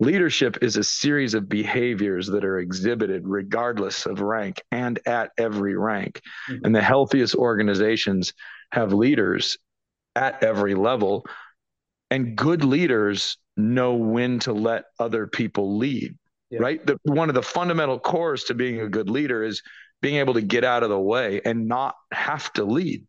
Leadership is a series of behaviors that are exhibited regardless of rank and at every rank. Mm-hmm. And the healthiest organizations have leaders at every level, and good leaders know when to let other people lead, yeah. right? One of the fundamental cores to being a good leader is being able to get out of the way and not have to lead.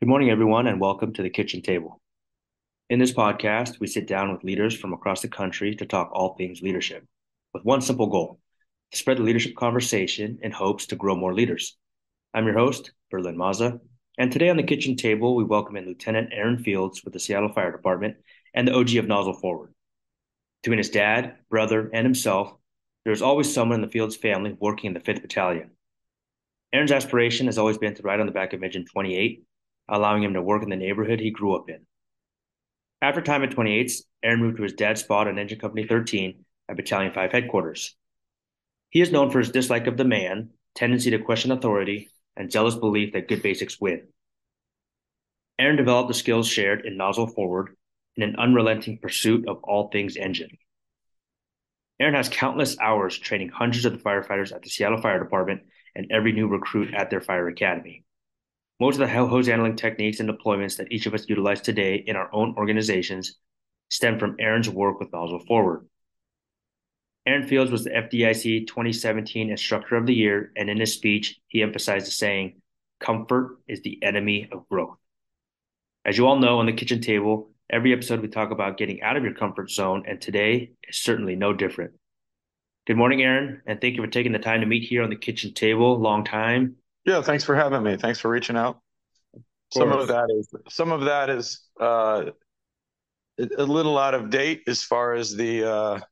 Good morning, everyone, and welcome to The Kitchen Table. In this podcast, we sit down with leaders from across the country to talk all things leadership, with one simple goal, to spread the leadership conversation in hopes to grow more leaders. I'm your host, Berlin Mazza, and today on The Kitchen Table, we welcome in Lieutenant Aaron Fields with the Seattle Fire Department and the OG of Nozzle Forward. Between his dad, brother, and himself, there's always someone in the Fields family working in the 5th Battalion. Aaron's aspiration has always been to ride on the back of Engine 28, allowing him to work in the neighborhood he grew up in. After time at 28's, Aaron moved to his dad's spot on Engine Company 13 at Battalion 5 headquarters. He is known for his dislike of the man, tendency to question authority, and zealous belief that good basics win. Aaron developed the skills shared in Nozzle Forward in an unrelenting pursuit of all things engine. Aaron has countless hours training hundreds of the firefighters at the Seattle Fire Department and every new recruit at their fire academy. Most of the hose handling techniques and deployments that each of us utilize today in our own organizations stem from Aaron's work with Nozzle Forward. Aaron Fields was the FDIC 2017 Instructor of the Year, and in his speech, he emphasized the saying, "Comfort is the enemy of growth." As you all know, on The Kitchen Table, every episode we talk about getting out of your comfort zone, and today is certainly no different. Good morning, Aaron, and thank you for taking the time to meet here on The Kitchen Table. Long time. Yeah, thanks for having me. Thanks for reaching out. Some of that is a little out of date as far as the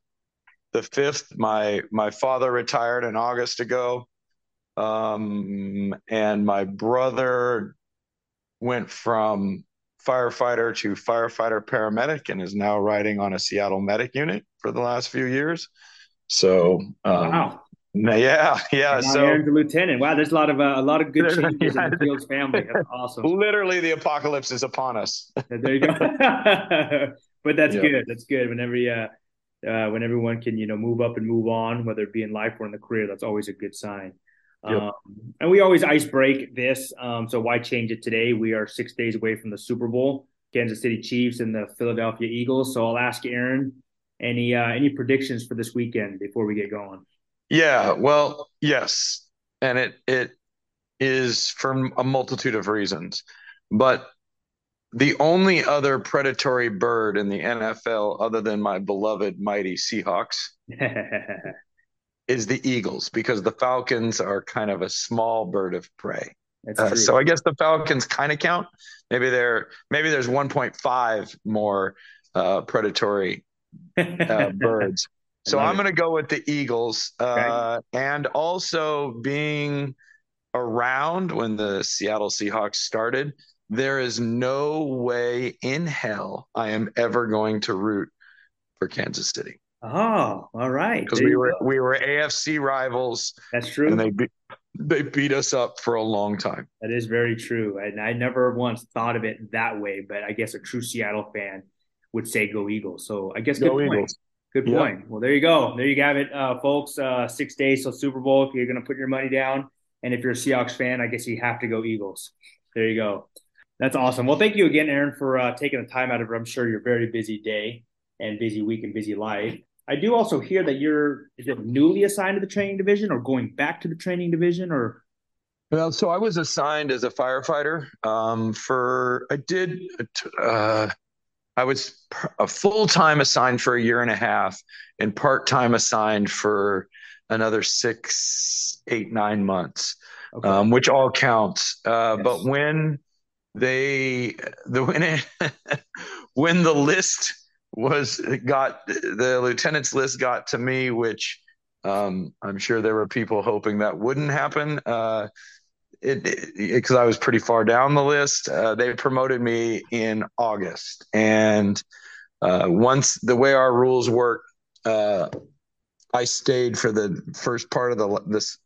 5th. My father retired in August ago, and my brother went from firefighter to firefighter paramedic and is now riding on a Seattle medic unit for the last few years. So wow. Yeah. So Aaron's a lieutenant. Wow, there's a lot of good changes in the Fields family. That's awesome. Literally, the apocalypse is upon us. There you go. But that's good. That's good. When everyone can move up and move on, whether it be in life or in the career, that's always a good sign. Yep. And we always ice break this. So why change it today? We are 6 days away from the Super Bowl, Kansas City Chiefs and the Philadelphia Eagles. So I'll ask Aaron any predictions for this weekend before we get going. Yeah, well, yes. And it is for a multitude of reasons. But the only other predatory bird in the NFL other than my beloved mighty Seahawks is the Eagles, because the Falcons are kind of a small bird of prey. That's true. So I guess the Falcons kind of count. Maybe there's 1.5 more predatory birds. So I'm going to go with the Eagles, okay. And also being around when the Seattle Seahawks started, there is no way in hell I am ever going to root for Kansas City. Oh, all right. Because we were AFC rivals. That's true. And they beat us up for a long time. That is very true. And I never once thought of it that way, but I guess a true Seattle fan would say go Eagles. So I guess go Eagles. Good point. Yep. Well, there you go. There you have it, folks. 6 days till Super Bowl. If you're going to put your money down, and if you're a Seahawks fan, I guess you have to go Eagles. There you go. That's awesome. Well, thank you again, Aaron, for taking the time out of, I'm sure, your very busy day and busy week and busy life. I do also hear that is it newly assigned to the training division or going back to the training division or? Well, so I was assigned as a firefighter I was a full-time assigned for a year and a half and part-time assigned for another 6, 8, 9 months, okay. Which all counts. Yes. But when the list the lieutenant's list got to me, which I'm sure there were people hoping that wouldn't happen, because I was pretty far down the list. They promoted me in August, and Once the way our rules work, I stayed for the first part of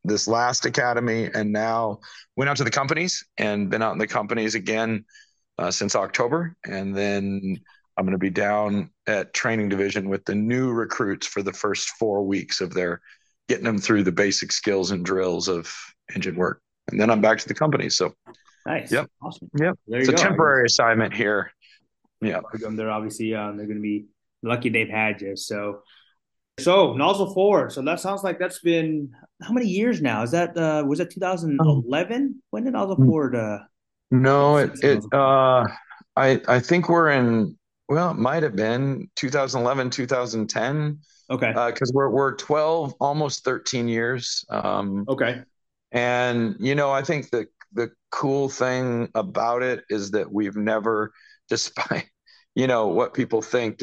this last academy, and now went out to the companies and been out in the companies again since October. And then I'm going to be down at training division with the new recruits for the first 4 weeks of their getting them through the basic skills and drills of engine work. And then I'm back to the company. So nice. Yep. Awesome. Yep. It's a temporary assignment here. Yeah. They're obviously, they're going to be lucky they've had you. So Nozzle Forward. So that sounds like that's been how many years now? Is that, was that 2011? When did Nozzle Forward? No, I think we're in, well, it might've been 2011, 2010. Okay. Cause we're 12, almost 13 years. Okay. And, you know, I think the cool thing about it is that we've never, despite what people think,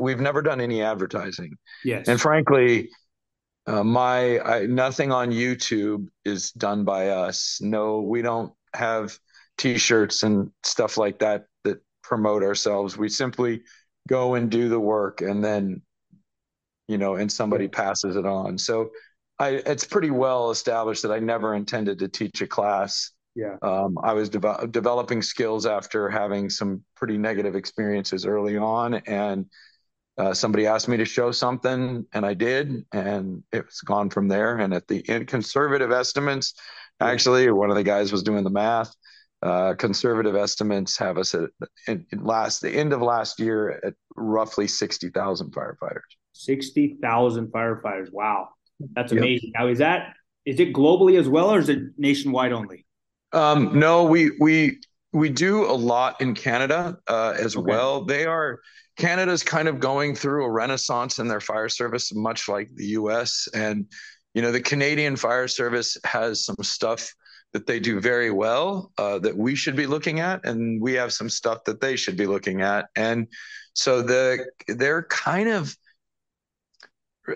we've never done any advertising. Yes. And frankly, nothing on YouTube is done by us. No, we don't have t-shirts and stuff like that that promote ourselves. We simply go and do the work, and then, you know, and somebody passes it on. So it's pretty well established that I never intended to teach a class. Yeah. I was developing skills after having some pretty negative experiences early on, and somebody asked me to show something, and I did, and it's gone from there. And at the end, conservative estimates, actually, one of the guys was doing the math. Conservative estimates have us at the end of last year at roughly 60,000 firefighters. 60,000 firefighters. Wow. That's amazing. Yep. Now, is it globally as well, or is it nationwide only? No, we do a lot in Canada as well. Canada's kind of going through a renaissance in their fire service, much like the U.S. And, you know, the Canadian fire service has some stuff that they do very well that we should be looking at, and we have some stuff that they should be looking at. And so they're kind of,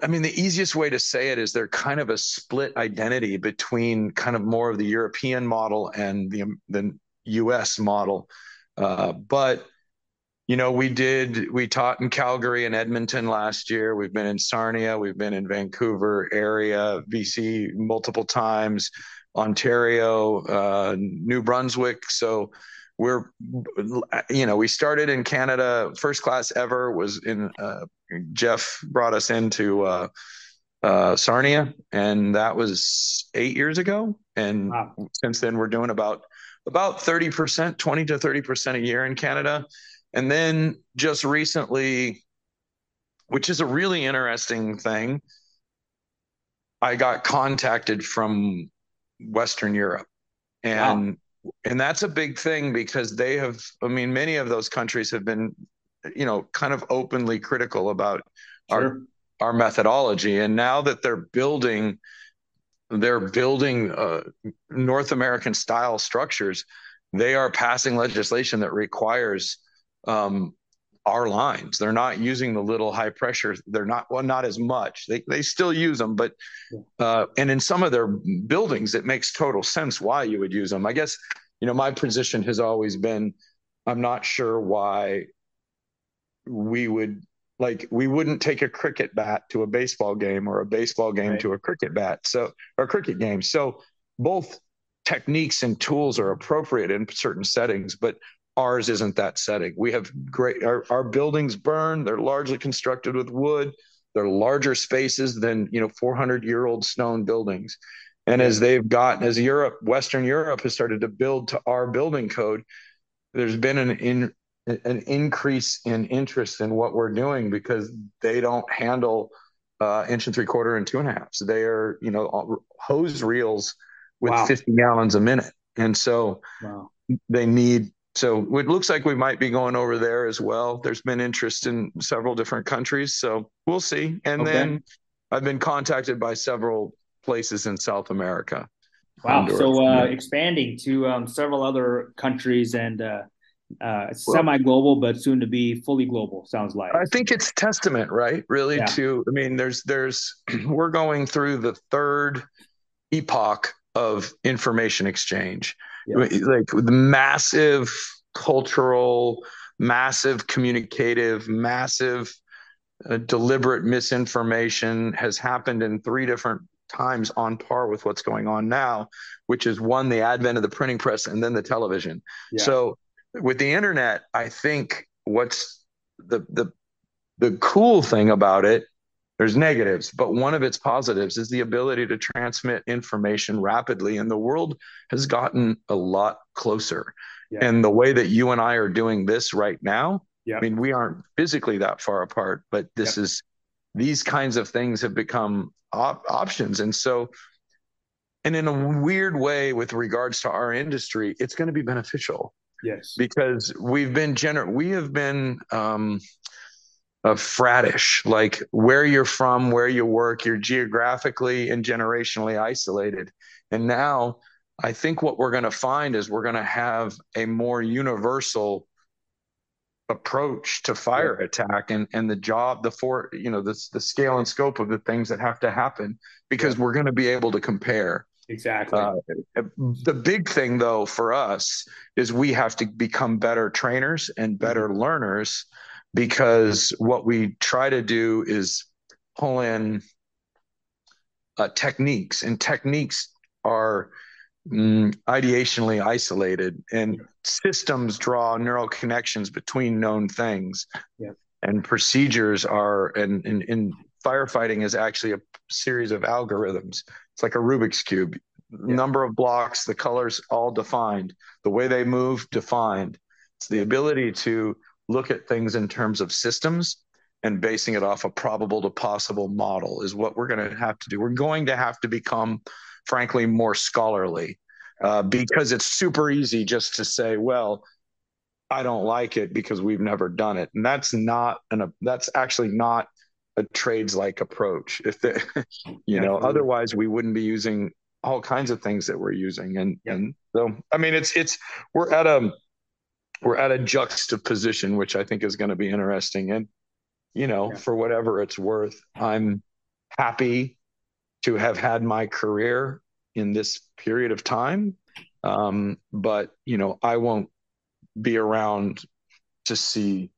I mean, the easiest way to say it is they're kind of a split identity between kind of more of the European model and the U.S. model. But, you know, we taught in Calgary and Edmonton last year. We've been in Sarnia. We've been in Vancouver area, BC multiple times, Ontario, New Brunswick. So we started in Canada. First class ever was in Jeff brought us into Sarnia, and that was 8 years ago. And wow. Since then, we're doing about 30%, 20 to 30% a year in Canada. And then just recently, which is a really interesting thing, I got contacted from Western Europe. And wow. And that's a big thing, because they have, I mean, many of those countries have been, you know, kind of openly critical about our methodology. And now that they're building North American style structures, they are passing legislation that requires our lines. They're not using the little high pressure. They're not, well, not as much. They still use them, but and in some of their buildings, it makes total sense why you would use them. I guess, you know, my position has always been, I'm not sure why we wouldn't take a cricket bat to a baseball game, or a baseball game to a cricket bat. So, or cricket game. So both techniques and tools are appropriate in certain settings, but ours isn't that setting. We have our buildings burn. They're largely constructed with wood. They're larger spaces than, you know, 400-year-old stone buildings. And as Europe, Western Europe has started to build to our building code, there's been an increase in interest in what we're doing, because they don't handle 1 3/4 and 2.5. So they are, you know, hose reels with 50 gallons a minute. And so so it looks like we might be going over there as well. There's been interest in several different countries, so we'll see. And then I've been contacted by several places in South America. Wow. Honduras. So expanding to several other countries, and, semi-global, but soon to be fully global, sounds like. I think it's testament, right? Really, to, I mean, we're going through the third epoch of information exchange, like the massive cultural massive communicative, massive deliberate misinformation has happened in three different times on par with what's going on now, which is one, the advent of the printing press and then the television. Yeah. So with the internet, I think what's the cool thing about it, there's negatives, but one of its positives is the ability to transmit information rapidly. And the world has gotten a lot closer. Yeah. And the way that you and I are doing this right now, yeah. I mean, we aren't physically that far apart, but this yeah. is, these kinds of things have become options. And so, and in a weird way with regards to our industry, it's going to be beneficial. Yes. Because we've been fratish, like where you're from, where you work, you're geographically and generationally isolated. And now I think what we're going to find is we're going to have a more universal approach to fire attack and the job, the scale and scope of the things that have to happen, because we're going to be able to compare. Exactly. The big thing though, for us is we have to become better trainers and better learners, because what we try to do is pull in techniques, and techniques are ideationally isolated, and systems draw neural connections between known things, and procedures are, and in firefighting is actually a series of algorithms. It's like a Rubik's cube, number of blocks, the colors all defined, the way they move defined. It's the ability to look at things in terms of systems and basing it off a probable to possible model is what we're going to have to do. We're going to have to become, frankly, more scholarly, because it's super easy just to say, well, I don't like it because we've never done it. And that's actually not a trades-like approach. Otherwise we wouldn't be using all kinds of things that we're using. And so, I mean, we're at a juxtaposition, which I think is going to be interesting. And, for whatever it's worth, I'm happy to have had my career in this period of time. But I won't be around to see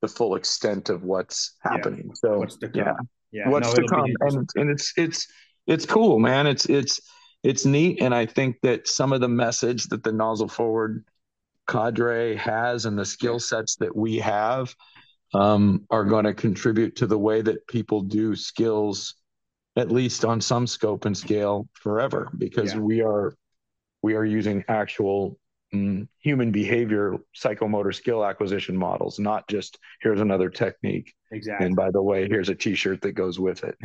the full extent of what's happening. Yeah. So what's to come? And it's cool, man. It's neat. And I think that some of the message that the Nozzle Forward cadre has and the skill sets that we have are going to contribute to the way that people do skills, at least on some scope and scale, forever, because we are using actual human behavior, psychomotor skill acquisition models, not just here's another technique. Exactly. And by the way, here's a t-shirt that goes with it.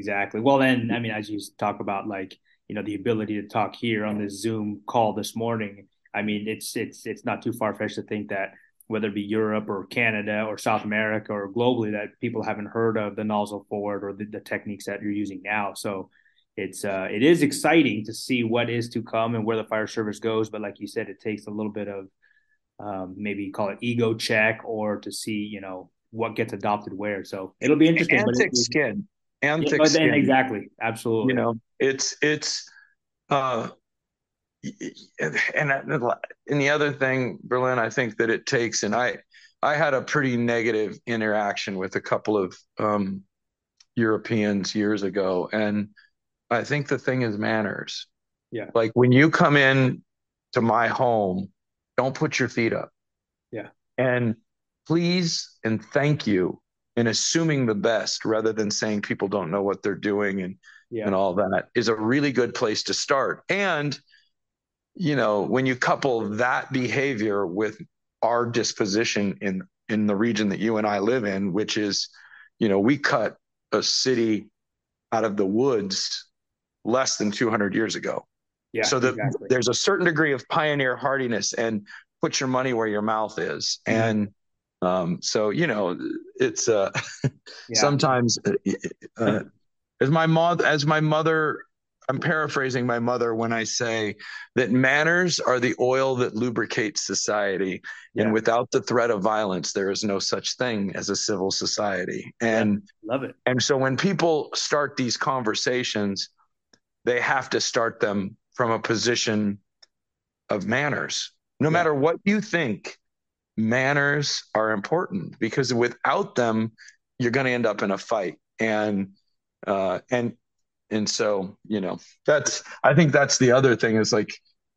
Exactly. Well, then, I mean, as you talk about, like, the ability to talk here on this Zoom call this morning, I mean, it's not too far-fetched to think that whether it be Europe or Canada or South America or globally, that people haven't heard of the Nozzle Forward or the techniques that you're using now. So it is exciting to see what is to come and where the fire service goes. But like you said, it takes a little bit of maybe call it ego check, or to see, what gets adopted where. So it'll be interesting. And thick skin. And thick skin. Exactly. Absolutely. And the other thing, Berlin, I think that it takes, and I had a pretty negative interaction with a couple of Europeans years ago. And I think the thing is manners. Yeah. Like when you come in to my home, don't put your feet up. Yeah. And please and thank you, and assuming the best rather than saying people don't know what they're doing and all that is a really good place to start. And when you couple that behavior with our disposition in the region that you and I live in, which is, we cut a city out of the woods less than 200 years ago. Yeah. So there's a certain degree of pioneer hardiness and put your money where your mouth is. Mm-hmm. And it's sometimes as my mother, I'm paraphrasing my mother when I say that manners are the oil that lubricates society. Yeah. And without the threat of violence, there is no such thing as a civil society. And love it. And so when people start these conversations, they have to start them from a position of manners, no matter what you think manners are important, because without them, you're going to end up in a fight. And so, you know, I think that's the other thing, is like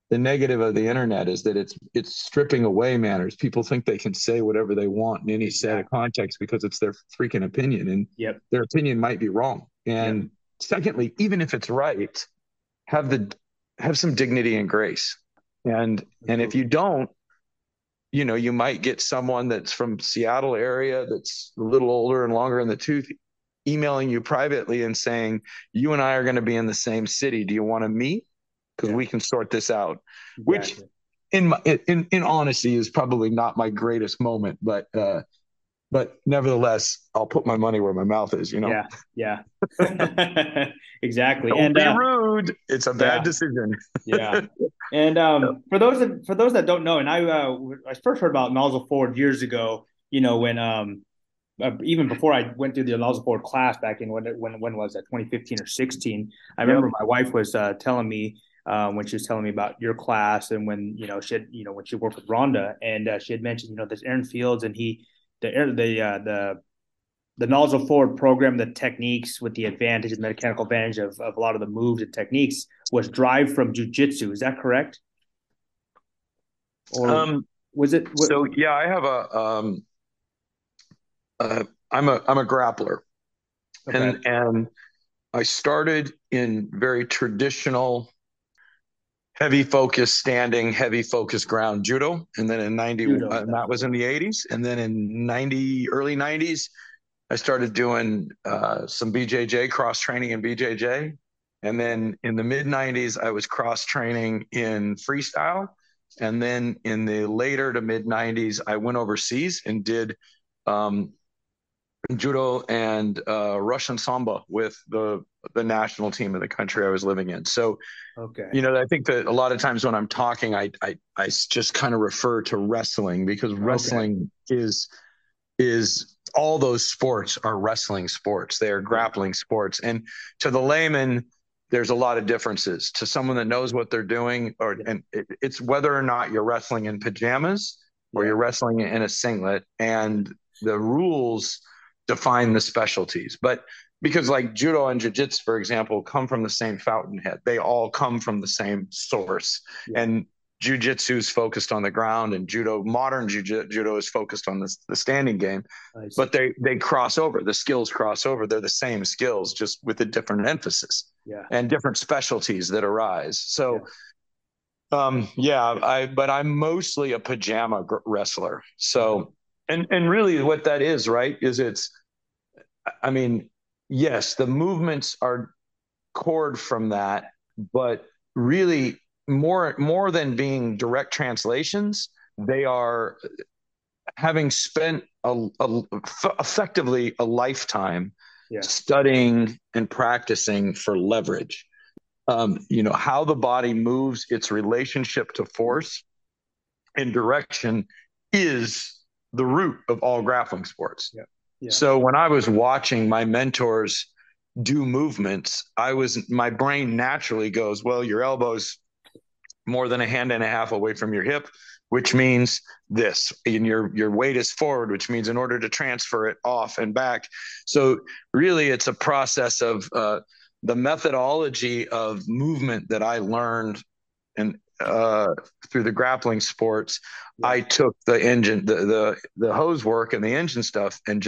the negative of the internet is that it's stripping away manners. People think they can say whatever they want in any set of context because it's their freaking opinion, and their opinion might be wrong. And secondly, even if it's right, have some dignity and grace. And if you don't, you know, you might get someone that's from Seattle area that's a little older and longer in the tooth emailing you privately and saying, you and I are going to be in the same city. Do you want to meet? Because we can sort this out, which in honesty is probably not my greatest moment, but nevertheless, I'll put my money where my mouth is, you know? Yeah. Yeah, exactly. Don't be rude. It's a bad decision. And for those that don't know, and I first heard about Nozzle Forward years ago, you know, when even before I went through the Nozzle Forward class back in when was that, 2015 or 16? I remember my wife was telling me, when she was telling me about your class, and when, you know, she had, you know, when she worked with Rhonda, and she had mentioned, you know, this Aaron Fields, and the Nozzle Forward program, the techniques with the advantage and the mechanical advantage of a lot of the moves and techniques was derived from jiu-jitsu. Is that correct? Or was it? So yeah, I have I'm a grappler, and I started in very traditional, heavy focus standing, heavy focus ground judo. And then in that was in the 80s. And then in early 90s, I started doing some BJJ cross training in BJJ. And then in the mid 90s, I was cross training in freestyle. And then in the later to mid 90s, I went overseas and did judo and Russian samba with the national team of the country I was living in. So, you know, I think that a lot of times when I'm talking, I just kind of refer to wrestling, because wrestling is all those sports are wrestling sports. They are grappling sports. And to the layman, there's a lot of differences. To someone that knows what they're doing, and it's whether or not you're wrestling in pajamas or you're wrestling in a singlet, and the rules define the specialties. But because like judo and jiu-jitsu, for example, come from the same fountainhead, they all come from the same source. And jiu-jitsu is focused on the ground, and modern judo is focused on the standing game. But they cross over. The skills cross over. They're the same skills, just with a different emphasis and different specialties that arise. So but I'm mostly a pajama wrestler. So and really what that is, right, is yes, the movements are cored from that, but really more than being direct translations, they are having spent effectively a lifetime studying and practicing for leverage. You know, how the body moves, its relationship to force and direction is the root of all grappling sports. So when I was watching my mentors do movements, my brain naturally goes, well, your elbow's more than a hand and a half away from your hip, which means this, and your weight is forward, which means in order to transfer it off and back. So really it's a process of the methodology of movement that I learned and through the grappling sports. I took the engine, the hose work and the engine stuff, and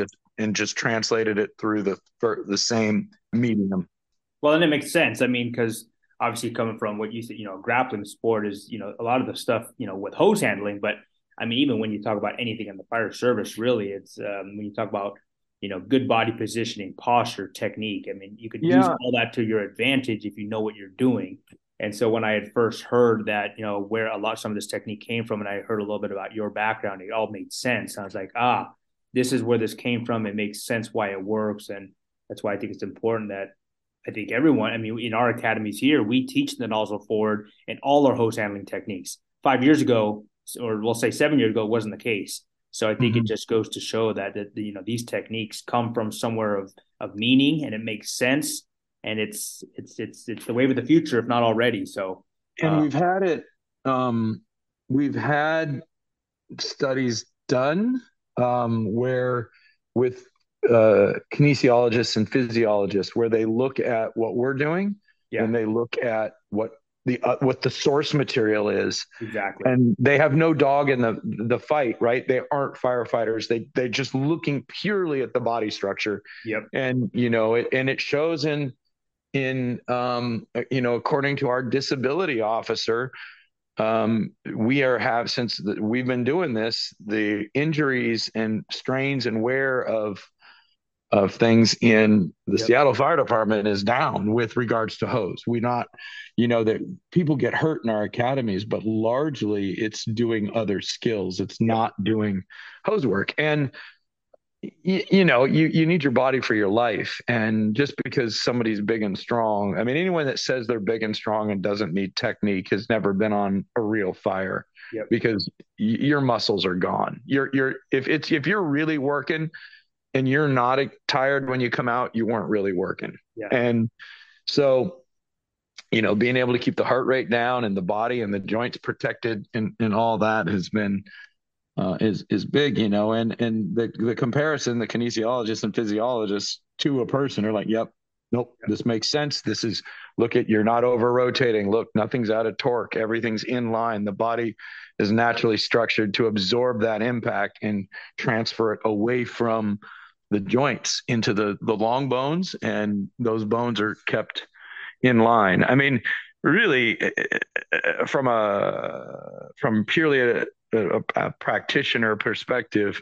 just translated it through the same medium. Well, and it makes sense. I mean, because obviously coming from what you said, you know, grappling sport is, you know, a lot of the stuff, you know, with hose handling. But I mean, even when you talk about anything in the fire service, really, it's when you talk about, you know, good body positioning, posture, technique. I mean, you could use all that to your advantage if you know what you're doing. And so when I had first heard that, you know, where some of this technique came from, and I heard a little bit about your background, it all made sense. I was like, this is where this came from. It makes sense why it works. And that's why I think it's important that I think everyone, I mean, in our academies here, we teach the Nozzle Forward and all our hose handling techniques. 5 years ago, or we'll say 7 years ago, wasn't the case. So I think it just goes to show that, you know, these techniques come from somewhere of meaning, and it makes sense. And it's the wave of the future, if not already. So, and we've had studies done where with kinesiologists and physiologists, where they look at what we're doing and they look at what the source material is. Exactly. And they have no dog in the fight, right? They aren't firefighters. They're just looking purely at the body structure. Yep. And, you know, it shows in you know, according to our disability officer, we've been doing this, the injuries and strains and wear of things in the Seattle Fire Department is down with regards to hose. We not, you know, that people get hurt in our academies, but largely it's doing other skills. It's not doing hose work. And, you know, you need your body for your life. And just because somebody's big and strong, I mean, anyone that says they're big and strong and doesn't need technique has never been on a real fire because your muscles are gone. If you're really working, and you're not tired when you come out, you weren't really working. Yeah. And so, you know, being able to keep the heart rate down and the body and the joints protected and all that has been, is big, you know, and the comparison, the kinesiologists and physiologists to a person are like, this makes sense. This is, look at, you're not over rotating. Look, nothing's out of torque. Everything's in line. The body is naturally structured to absorb that impact and transfer it away from the joints into the long bones, and those bones are kept in line. I mean, really, from purely a practitioner perspective,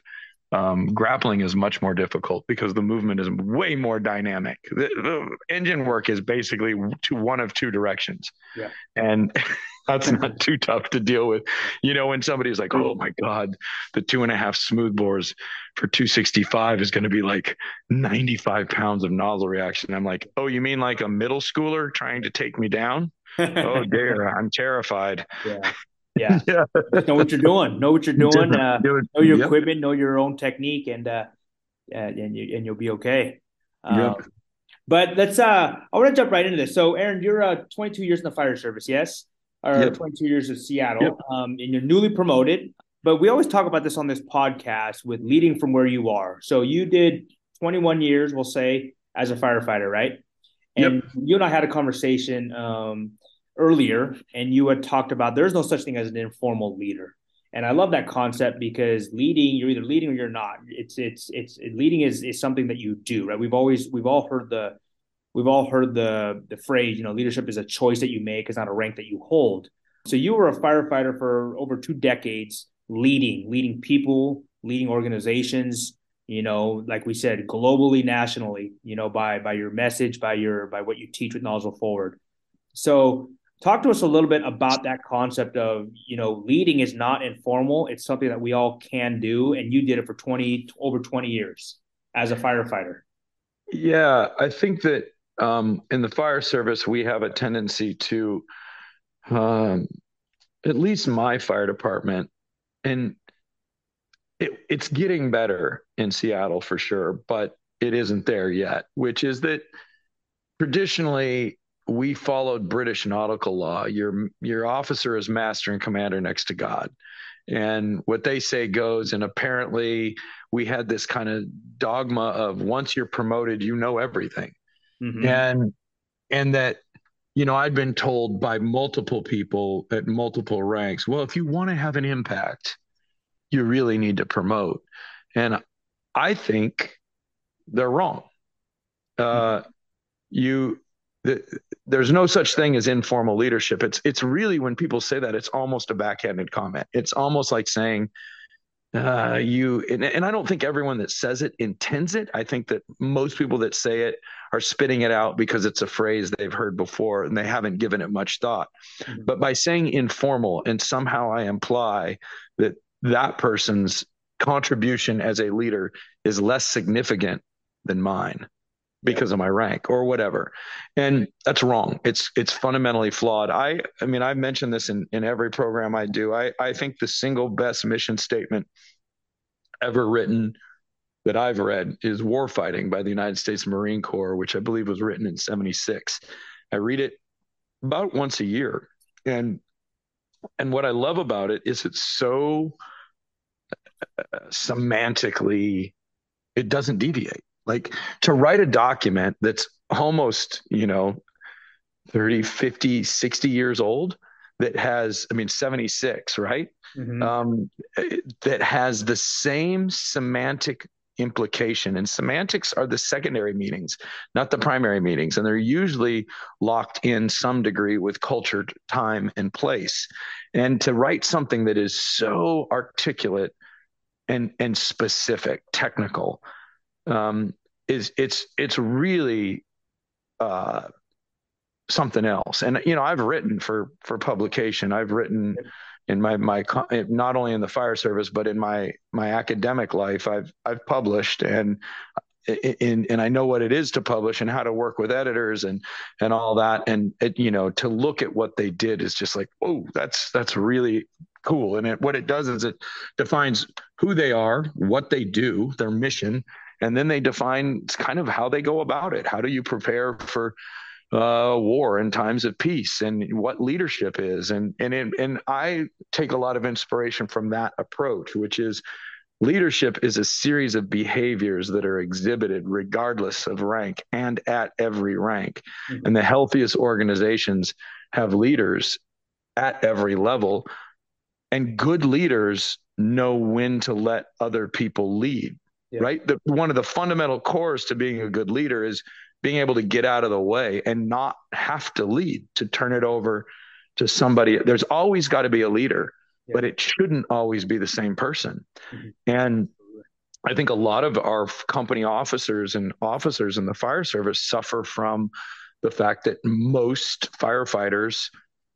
grappling is much more difficult because the movement is way more dynamic. The engine work is basically to one of two directions. Yeah. And that's not too tough to deal with. You know, when somebody's like, oh my God, the 2.5 smooth bores for 265 is going to be like 95 pounds of nozzle reaction. I'm like, oh, you mean like a middle schooler trying to take me down? Oh dear. I'm terrified. Yeah. Yeah. Know what you're doing. Know your equipment, know your own technique, and you'll be okay. But let's I want to jump right into this. So Aaron, you're 22 years in the fire service, yes? Or 22 years of Seattle. And you're newly promoted. But we always talk about this on this podcast with leading from where you are. So you did 21 years, we'll say, as a firefighter, right? And you and I had a conversation earlier, and you had talked about there's no such thing as an informal leader. And I love that concept, because leading, you're either leading or you're not. It's leading is something that you do, right? We've all heard the phrase, you know, leadership is a choice that you make. It's not a rank that you hold. So you were a firefighter for over 2 decades, leading people, leading organizations, you know, like we said, globally, nationally, you know, by your message, by what you teach with Nozzle Forward. So talk to us a little bit about that concept of, you know, leading is not informal. It's something that we all can do. And you did it for over 20 years as a firefighter. Yeah, I think that in the fire service, we have a tendency to, at least my fire department, and it's getting better in Seattle for sure, but it isn't there yet, which is that traditionally, we followed British nautical law. Your officer is master and commander next to God. And what they say goes. And apparently we had this kind of dogma of once you're promoted, you know everything. Mm-hmm. And that, you know, I'd been told by multiple people at multiple ranks, well, if you want to have an impact, you really need to promote. And I think they're wrong. There's no such thing as informal leadership. It's really, when people say that, it's almost a backhanded comment. It's almost like saying and I don't think everyone that says it intends it. I think that most people that say it are spitting it out because it's a phrase they've heard before and they haven't given it much thought. Mm-hmm. But by saying informal, and somehow I imply that that person's contribution as a leader is less significant than mine because of my rank or whatever. And that's wrong. It's fundamentally flawed. I mean, I've mentioned this in every program I do. I think the single best mission statement ever written that I've read is Warfighting by the United States Marine Corps, which I believe was written in 1976. I read it about once a year. And what I love about it is it's so semantically, it doesn't deviate. Like, to write a document that's almost, 30, 50, 60 years old, that has, 76, right? Mm-hmm. That has the same semantic implication. And semantics are the secondary meanings, not the primary meanings. And they're usually locked in some degree with culture, time, and place. And to write something that is so articulate and specific, technical, it's really something else. And, I've written for publication. I've written in my, not only in the fire service, but in my academic life, I've published, and I know what it is to publish and how to work with editors and all that. And to look at what they did is just like, oh, that's really cool. And what it does is it defines who they are, what they do, their mission, and then they define kind of how they go about it. How do you prepare for war and times of peace, and what leadership is. And I take a lot of inspiration from that approach, which is leadership is a series of behaviors that are exhibited regardless of rank and at every rank. Mm-hmm. And the healthiest organizations have leaders at every level, and good leaders know when to let other people lead, yeah. Right? One of the fundamental cores to being a good leader is being able to get out of the way and not have to lead, to turn it over to somebody. There's always got to be a leader, yeah. But it shouldn't always be the same person. Mm-hmm. And I think a lot of our company officers in the fire service suffer from the fact that most firefighters,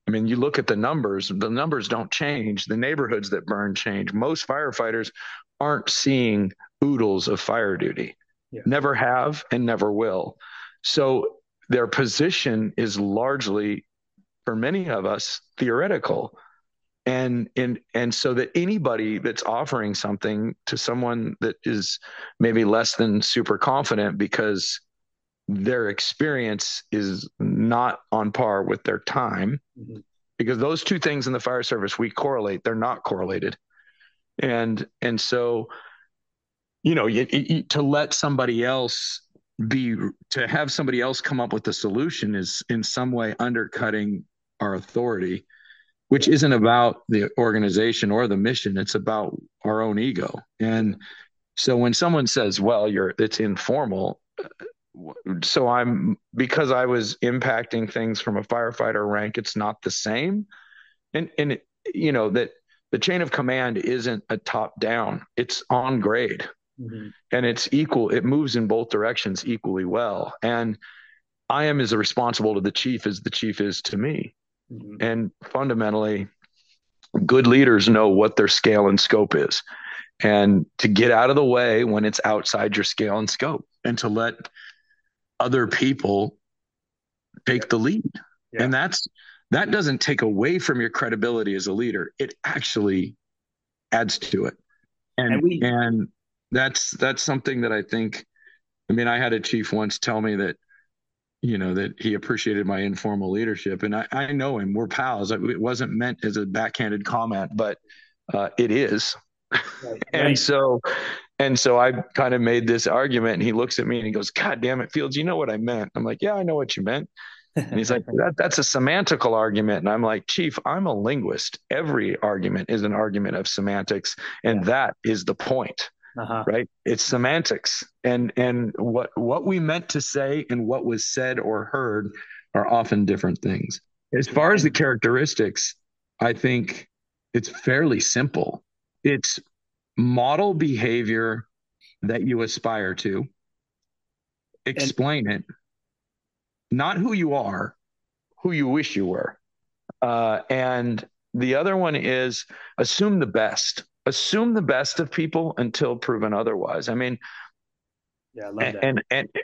you look at the numbers don't change. The neighborhoods that burn change. Most firefighters aren't seeing oodles of fire duty. Yeah. Never have and never will. So their position is largely, for many of us, theoretical. And so that anybody that's offering something to someone that is maybe less than super confident because their experience is not on par with their time, mm-hmm. because those two things in the fire service, we correlate, they're not correlated. And so, to let somebody else to have somebody else come up with the solution is in some way undercutting our authority, which isn't about the organization or the mission. It's about our own ego. And so when someone says, well, it's informal. So because I was impacting things from a firefighter rank, it's not the same. And that the chain of command isn't a top down, it's on grade. Mm-hmm. And it's equal. It moves in both directions equally well. And I am as responsible to the chief as the chief is to me. Mm-hmm. And fundamentally, good leaders know what their scale and scope is, and to get out of the way when it's outside your scale and scope, and to let other people take the lead. Yeah. And that doesn't take away from your credibility as a leader. It actually adds to it. And that's something that I think, I had a chief once tell me that, that he appreciated my informal leadership, and I know him, we're pals. It wasn't meant as a backhanded comment, but it is. Right. And so I kind of made this argument, and he looks at me and he goes, God damn it, Fields, you know what I meant. I'm like, yeah, I know what you meant. And he's like, that's a semantical argument. And I'm like, Chief, I'm a linguist. Every argument is an argument of semantics. And yeah. That is the point. Uh-huh. Right? It's semantics, and what we meant to say and what was said or heard are often different things. As far as the characteristics, I think it's fairly simple. It's model behavior that you aspire to, explain it, not who you are, who you wish you were. And the other one is assume the best. Assume the best of people until proven otherwise. Yeah, I love that.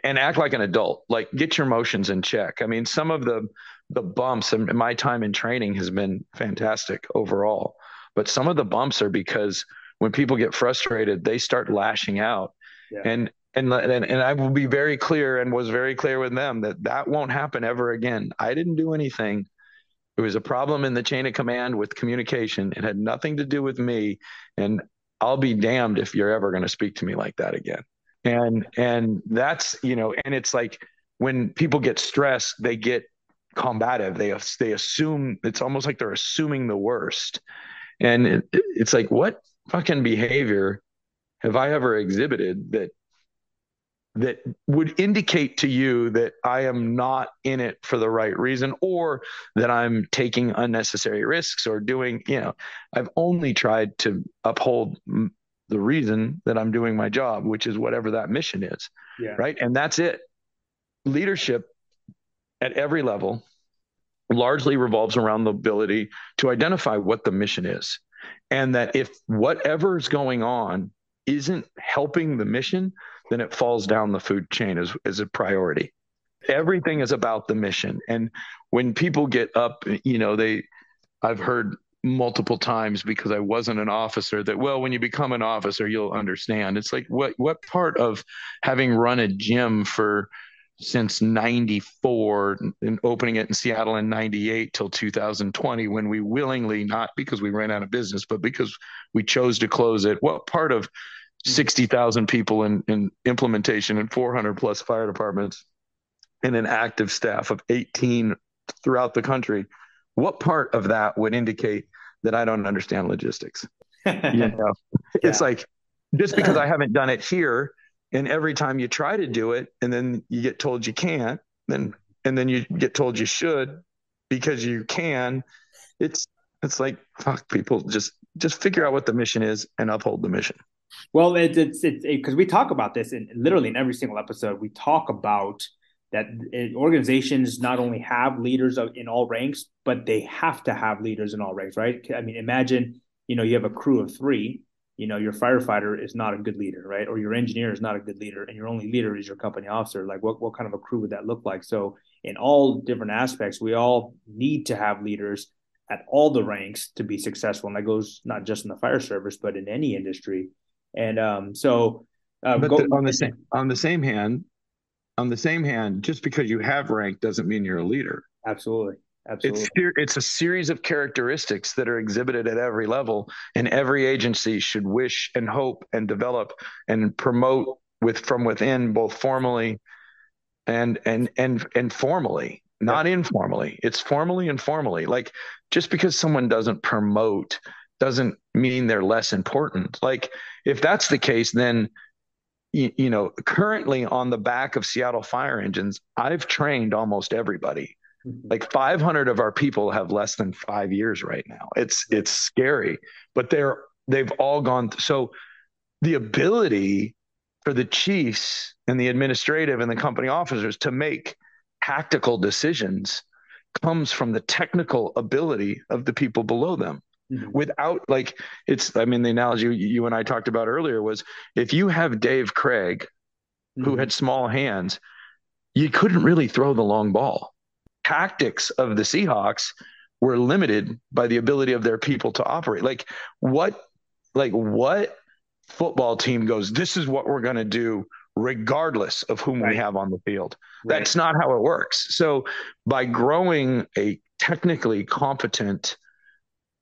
And act like an adult. Like, get your emotions in check. Some of the bumps, and my time in training has been fantastic overall, but some of the bumps are because when people get frustrated, they start lashing out. Yeah. And I will be very clear, and was very clear with them, that won't happen ever again. I didn't do anything. It was a problem in the chain of command with communication. It had nothing to do with me. And I'll be damned if you're ever going to speak to me like that again. And that's, you know, and it's like when people get stressed, they get combative. They assume, it's almost like they're assuming the worst. And it's like, what fucking behavior have I ever exhibited that would indicate to you that I am not in it for the right reason, or that I'm taking unnecessary risks or doing, you know, I've only tried to uphold the reason that I'm doing my job, which is whatever that mission is. Yeah. Right. And that's it. Leadership at every level largely revolves around the ability to identify what the mission is, and that if whatever's going on isn't helping the mission, then it falls down the food chain as a priority. Everything is about the mission. And when people get up, you know, I've heard multiple times, because I wasn't an officer, that, well, when you become an officer, you'll understand. It's like, what part of having run a gym since 94 and opening it in Seattle in 98 till 2020, when we willingly, not because we ran out of business, but because we chose to close it, what part of 60,000 people in implementation and 400 plus fire departments and an active staff of 18 throughout the country, what part of that would indicate that I don't understand logistics? You know, it's like, just because I haven't done it here, and every time you try to do it and then you get told you can't, and then you get told you should because you can, it's like, fuck, people, just figure out what the mission is and uphold the mission. Well, it's because we talk about this literally in every single episode. We talk about that organizations not only have leaders in all ranks, but they have to have leaders in all ranks, right? I mean, imagine, you know, you have a crew of three, you know, your firefighter is not a good leader, right? Or your engineer is not a good leader, and your only leader is your company officer. Like, what kind of a crew would that look like? So in all different aspects, we all need to have leaders at all the ranks to be successful. And that goes not just in the fire service, but in any industry. And on the same hand, just because you have rank doesn't mean you're a leader. Absolutely. It's a series of characteristics that are exhibited at every level, and every agency should wish and hope and develop and promote from within, both formally and formally, not informally. It's formally and formally. Like, just because someone doesn't promote doesn't mean they're less important. Like, if that's the case, then, you know, currently on the back of Seattle fire engines, I've trained almost everybody. Like 500 of our people have less than 5 years right now. It's scary, but they've all gone. So the ability for the chiefs and the administrative and the company officers to make tactical decisions comes from the technical ability of the people below them. Without, like, the analogy you and I talked about earlier was, if you have Dave Craig, who had small hands, you couldn't really throw the long ball. Tactics of the Seahawks were limited by the ability of their people to operate. Like what football team goes, this is what we're going to do regardless of whom we have on the field? Right. That's not how it works. So by growing a technically competent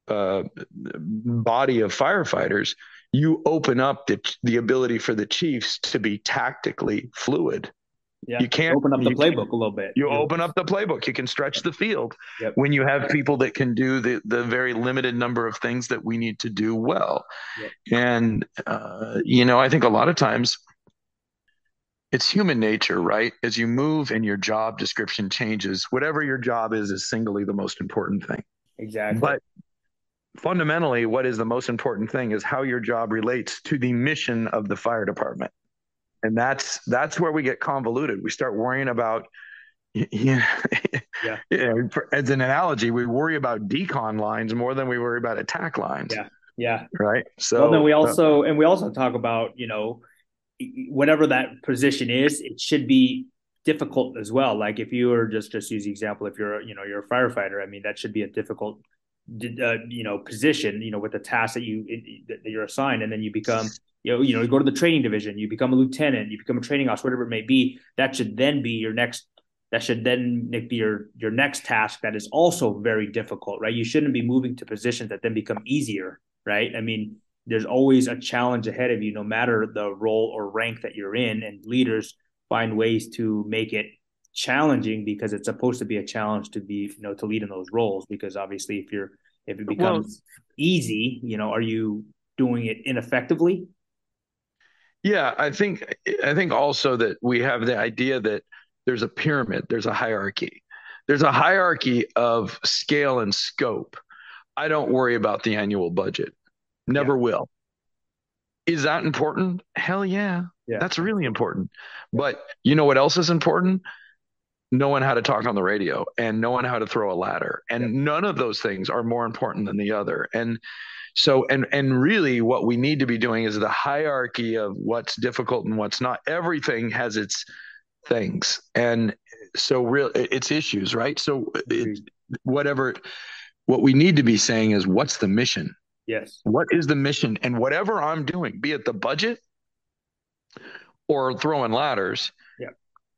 body of firefighters, you open up the ability for the chiefs to be tactically fluid. Yeah. You can't open up the playbook a little bit. You open up the playbook. You can stretch the field when you have people that can do the very limited number of things that we need to do well. Yep. And you know, I think a lot of times it's human nature, right? As you move and your job description changes, whatever your job is singly the most important thing. Exactly. But fundamentally, what is the most important thing is how your job relates to the mission of the fire department. And that's where we get convoluted. We start worrying about, as an analogy, we worry about decon lines more than we worry about attack lines. Yeah. Yeah. Right. So well, then we also talk about, you know, whatever that position is, it should be difficult as well. Like, if you are just use the example, if you're, you know, you're a firefighter, I mean, that should be a difficult position, you know, with the task that you're assigned, and then you become, you know, you go to the training division, you become a lieutenant, you become a training officer, whatever it may be. That should then be your next task that is also very difficult, right? You shouldn't be moving to positions that then become easier, right? I mean, there's always a challenge ahead of you, no matter the role or rank that you're in. And leaders find ways to make it challenging because it's supposed to be a challenge to be, you know, to lead in those roles. Because obviously, if it becomes easy, you know, are you doing it ineffectively? Yeah, I think also that we have the idea that there's a pyramid, there's a hierarchy of scale and scope. I don't worry about the annual budget. Never will. Is that important? Hell yeah. Yeah. That's really important. But you know what else is important? Knowing how to talk on the radio and knowing how to throw a ladder. And none of those things are more important than the other. And so, and really what we need to be doing is the hierarchy of what's difficult and what's not. Everything has its things. And so it's issues, right? So what we need to be saying is, what's the mission? Yes. What is the mission? And whatever I'm doing, be it the budget or throwing ladders,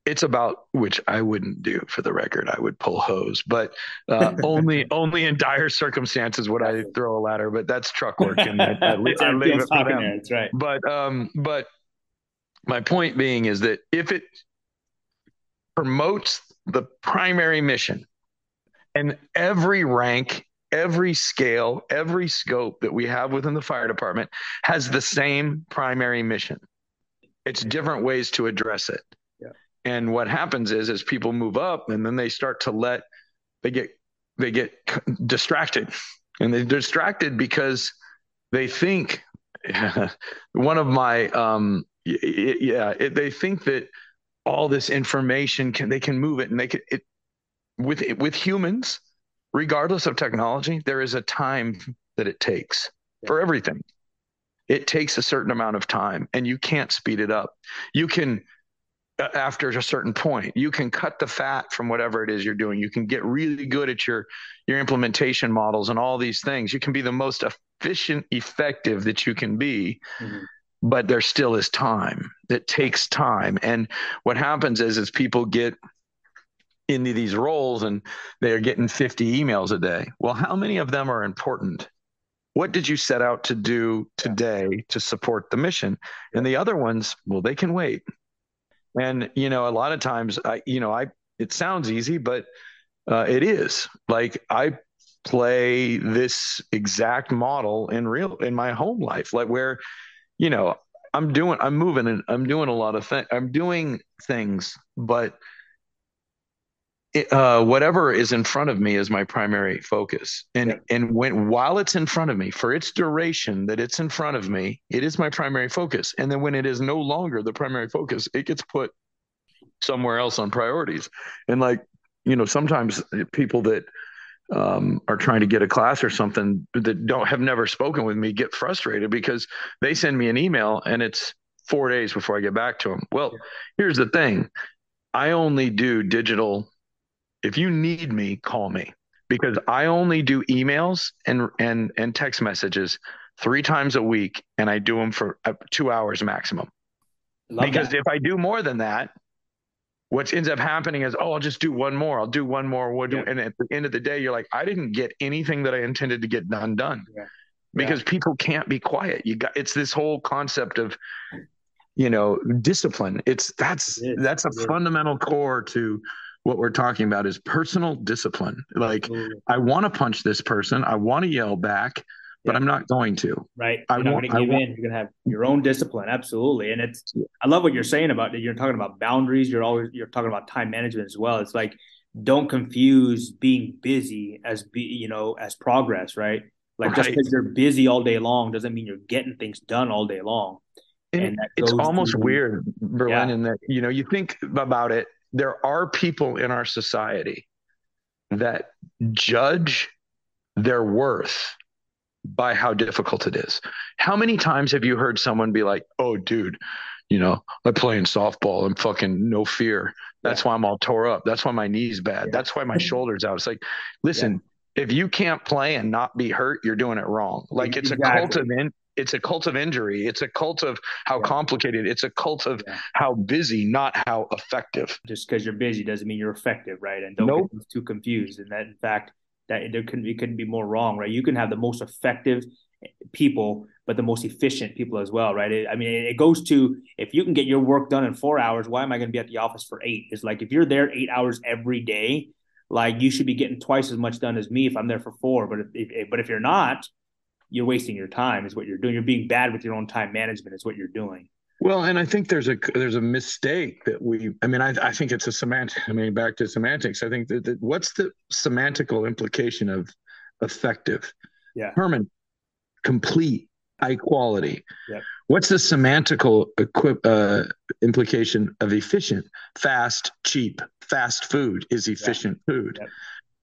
it's about, which I wouldn't do for the record. I would pull hose, but only in dire circumstances would I throw a ladder. But that's truck work, and I leave it for them. That's right. But my point being is that if it promotes the primary mission, and every rank, every scale, every scope that we have within the fire department has the same primary mission. It's different ways to address it. Yeah. And what happens is, as people move up and then they start to they get distracted, and they're distracted because they think they think that all this information they can move it, and with humans, regardless of technology, there is a time that it takes for everything. It takes a certain amount of time, and you can't speed it up. You can, after a certain point, you can cut the fat from whatever it is you're doing. You can get really good at your implementation models and all these things. You can be the most efficient, effective that you can be, but there still is time. It takes time. And what happens is people get into these roles and they're getting 50 emails a day. Well, how many of them are important? What did you set out to do today to support the mission? And the other ones, well, they can wait. And, you know, a lot of times it sounds easy, but it is. Like, I play this exact model in my home life, like where, you know, I'm moving and I'm doing a lot of things. I'm doing things, but whatever is in front of me is my primary focus. And while it's in front of me, for its duration that it's in front of me, it is my primary focus. And then when it is no longer the primary focus, it gets put somewhere else on priorities. And like, you know, sometimes people that are trying to get a class or something that have never spoken with me get frustrated because they send me an email and it's 4 days before I get back to them. Well, here's the thing. I only do digital. If you need me, call me, because I only do emails and text messages 3 times a week. And I do them for 2 hours maximum. If I do more than that, what ends up happening is, I'll just do one more. I'll do one more. And at the end of the day, you're like, I didn't get anything that I intended to get done because people can't be quiet. It's this whole concept of, you know, discipline. That's a fundamental core to what we're talking about, is personal discipline. Like, I want to punch this person. I want to yell back, but I'm not going to. Right. You're not going to give in. You're going to have your own discipline. Absolutely. And I love what you're saying about it. You're talking about boundaries. You're talking about time management as well. It's like, don't confuse being busy as progress, right? Like, just because you're busy all day long doesn't mean you're getting things done all day long. And it's almost weird, Berlin, in that, you know, you think about it. There are people in our society that judge their worth by how difficult it is. How many times have you heard someone be like, oh, dude, you know, I'm playing softball. I'm fucking no fear. That's why I'm all tore up. That's why my knee's bad. Yeah. That's why my shoulder's out. It's like, listen, if you can't play and not be hurt, you're doing it wrong. Like, it's a cult of It's a cult of injury. It's a cult of how complicated. It's a cult of how busy, not how effective. Just because you're busy doesn't mean you're effective, right? And don't get too confused. And that, in fact, it couldn't be more wrong, right? You can have the most effective people, but the most efficient people as well, right? It goes to, if you can get your work done in 4 hours, why am I going to be at the office for 8? It's like, if you're there 8 hours every day, like, you should be getting twice as much done as me if I'm there for 4. But if you're not, you're wasting your time is what you're doing. You're being bad with your own time management is what you're doing. Well, and I think there's a mistake that I think it's a semantic. Back to semantics. I think that what's the semantical implication of effective, permanent, complete, high quality? Yep. What's the semantical implication of efficient? Fast, cheap, fast food is efficient food. Yep.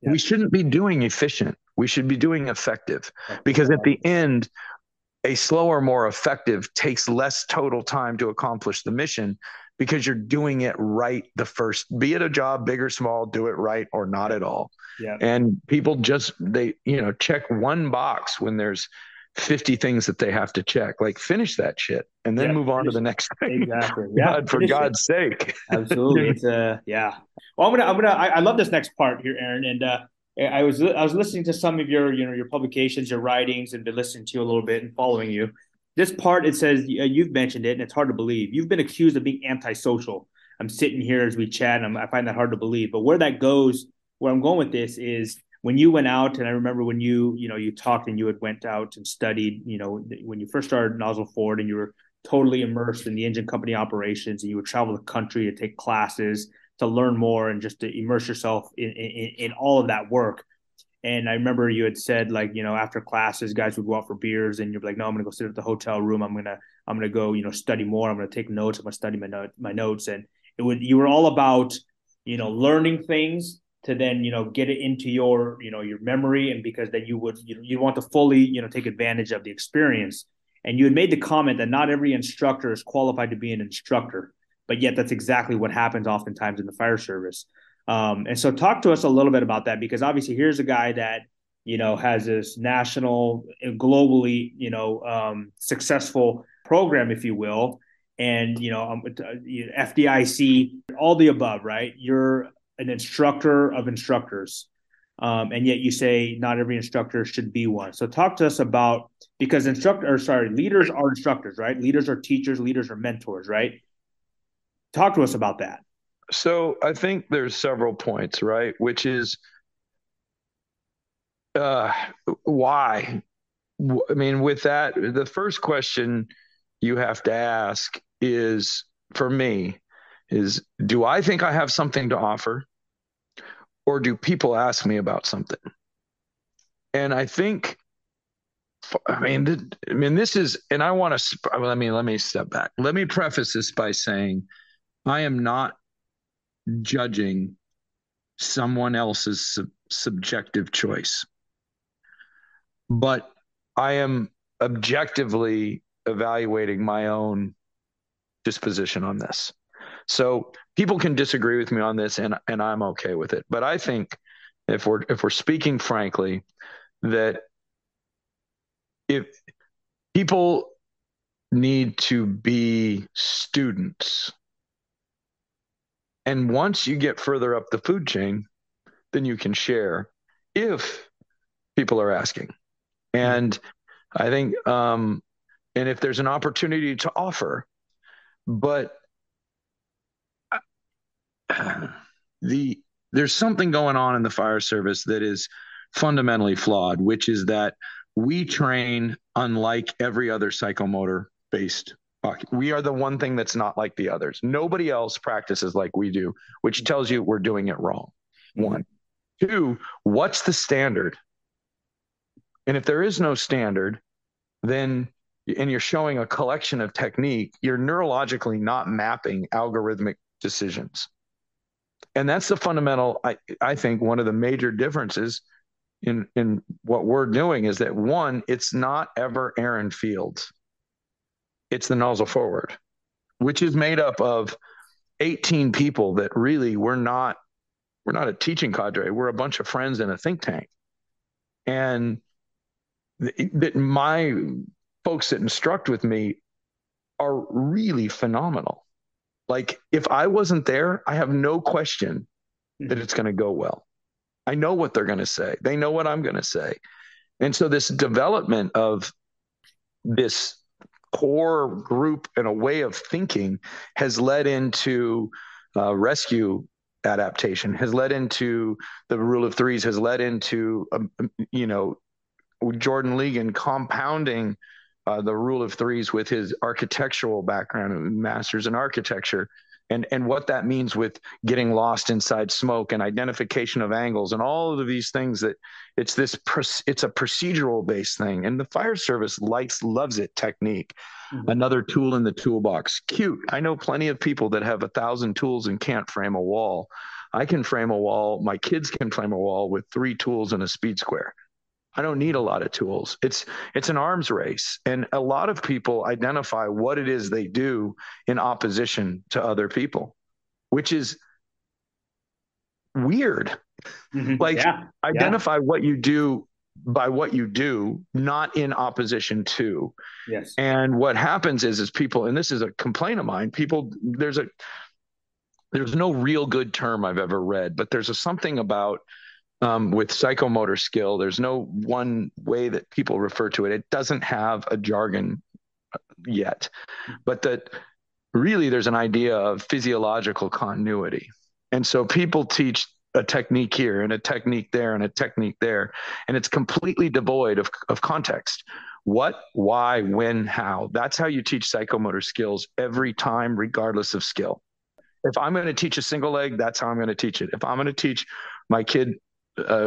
Yep. We shouldn't be doing efficient. We should be doing effective, because at the end, a slower, more effective takes less total time to accomplish the mission, because you're doing it right the first, be it a job, big or small, do it right or not at all. Yeah. And people just, they check one box when there's 50 things that they have to check, like finish that shit and then move on to the next thing. Exactly. Yeah. For God's sake. Absolutely. It's, well, I love this next part here, Aaron. And, I was listening to some of your publications, your writings, and been listening to you a little bit and following you. This part, it says, you've mentioned it, and it's hard to believe. You've been accused of being antisocial. I'm sitting here as we chat, and I find that hard to believe. But where I'm going with this is when you went out, and I remember when you talked and you had went out and studied, when you first started Nozzle Forward, and you were totally immersed in the engine company operations, and you would travel the country to take classes, to learn more and just to immerse yourself in all of that work. And I remember you had said, after classes, guys would go out for beers and you're like, no, I'm going to go sit at the hotel room. I'm going to go, study more. I'm going to take notes. I'm going to study my notes. And you were all about, learning things to then, get it into your memory. And because then you want to fully, take advantage of the experience. And you had made the comment that not every instructor is qualified to be an instructor. But yet that's exactly what happens oftentimes in the fire service. And so talk to us a little bit about that, because obviously here's a guy that, has this national and globally, successful program, if you will. And, FDIC, all the above, right? You're an instructor of instructors. And yet you say not every instructor should be one. So talk to us about, because leaders are instructors, right? Leaders are teachers, leaders are mentors, right? Talk to us about that. So I think there's several points, right? Which is why? With that, the first question you have to ask is, for me, is do I think I have something to offer, or do people ask me about something? And I think, this is, and I want to, let me step back. Let me preface this by saying, I am not judging someone else's subjective choice, but I am objectively evaluating my own disposition on this. So people can disagree with me on this, and I'm okay with it. But I think if we're speaking frankly, that if people need to be students. And once you get further up the food chain, then you can share if people are asking. And I think, and if there's an opportunity to offer, but there's something going on in the fire service that is fundamentally flawed, which is that we train unlike every other psychomotor based. We are the one thing that's not like the others. Nobody else practices like we do, which tells you we're doing it wrong. 1, 2, what's the standard? And if there is no standard, then, and you're showing a collection of technique, you're neurologically not mapping algorithmic decisions. And that's the fundamental, I think, one of the major differences in what we're doing is that, 1, it's not ever Aaron Fields. It's the Nozzle Forward, which is made up of 18 people that really we're not a teaching cadre. We're a bunch of friends in a think tank. And that my folks that instruct with me are really phenomenal. Like, if I wasn't there, I have no question that it's going to go well. I know what they're going to say. They know what I'm going to say. And so this development of this core group and a way of thinking has led into rescue adaptation, has led into the rule of threes, has led into, Jordan Lygan compounding the rule of threes with his architectural background, masters in architecture, and what that means with getting lost inside smoke and identification of angles and all of these things, that it's a procedural based thing. And the fire service loves it technique. Mm-hmm. Another tool in the toolbox. Cute. I know plenty of people that have 1,000 tools and can't frame a wall. I can frame a wall. My kids can frame a wall with 3 tools and a speed square. I don't need a lot of tools. It's an arms race. And a lot of people identify what it is they do in opposition to other people, which is weird. Mm-hmm. Identify what you do by what you do, not in opposition to. Yes. And what happens is people, and this is a complaint of mine, people, there's no real good term I've ever read, but there's something about, with psychomotor skill, there's no one way that people refer to it. It doesn't have a jargon yet, but that really there's an idea of physiological continuity. And so people teach a technique here and a technique there and a technique there, and it's completely devoid of context. What, why, when, how. That's how you teach psychomotor skills every time, regardless of skill. If I'm going to teach a single leg, that's how I'm going to teach it. If I'm going to teach my kid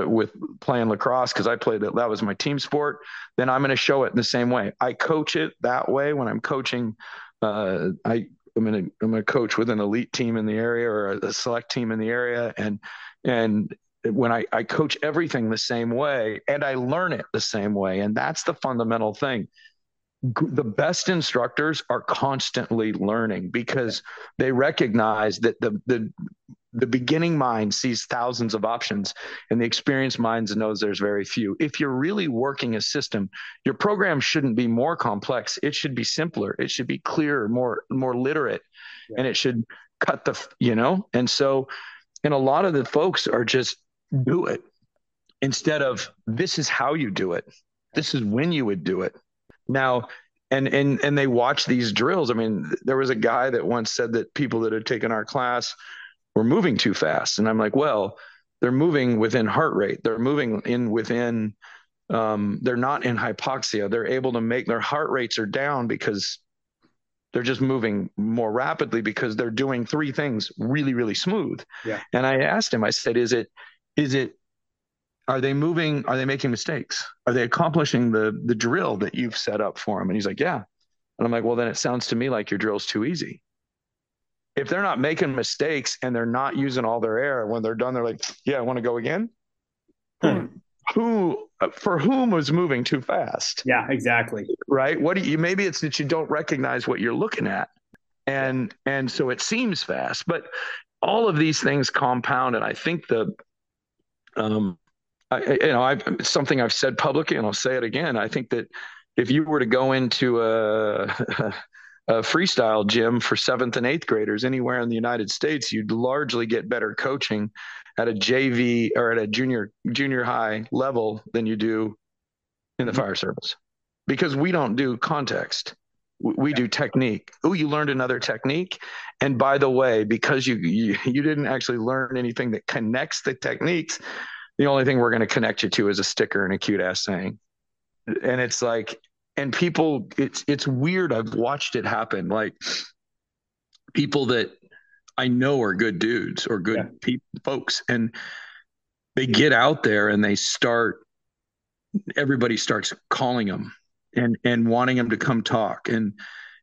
with playing lacrosse, because I played it, that was my team sport, then I'm going to show it in the same way. I coach it that way when I'm coaching. I'm going to coach with an elite team in the area or a select team in the area, and when I coach everything the same way, and I learn it the same way, and that's the fundamental thing. The best instructors are constantly learning because they recognize that the beginning mind sees thousands of options, and the experienced mind knows there's very few. If you're really working a system, your program shouldn't be more complex. It should be simpler. It should be clearer, more literate, and it should cut the. And so, and a lot of the folks are just do it instead of this is how you do it. This is when you would do it. Now, and they watch these drills. I mean, there was a guy that once said that people that had taken our class were moving too fast. And I'm like, well, they're moving within heart rate. They're moving they're not in hypoxia. They're able to make, their heart rates are down because they're just moving more rapidly because they're doing 3 things really, really smooth. Yeah. And I asked him, I said, are they moving? Are they making mistakes? Are they accomplishing the drill that you've set up for them? And he's like, yeah. And I'm like, well, then it sounds to me like your drill's too easy. If they're not making mistakes and they're not using all their air, when they're done, they're like, yeah, I want to go again. For whom was moving too fast? Yeah, exactly. Right. Maybe it's that you don't recognize what you're looking at. And so it seems fast, but all of these things compound. And I think something I've said publicly, and I'll say it again. I think that if you were to go into a freestyle gym for 7th and 8th graders anywhere in the United States, you'd largely get better coaching at a JV or at a junior high level than you do in the fire service, because we don't do context. We do technique. Oh, you learned another technique. And by the way, because you didn't actually learn anything that connects the techniques, the only thing we're going to connect you to is a sticker and a cute ass saying. And it's like, and people, it's weird. I've watched it happen. Like people that I know are good dudes or good folks, and they get out there and everybody starts calling them and wanting them to come talk. And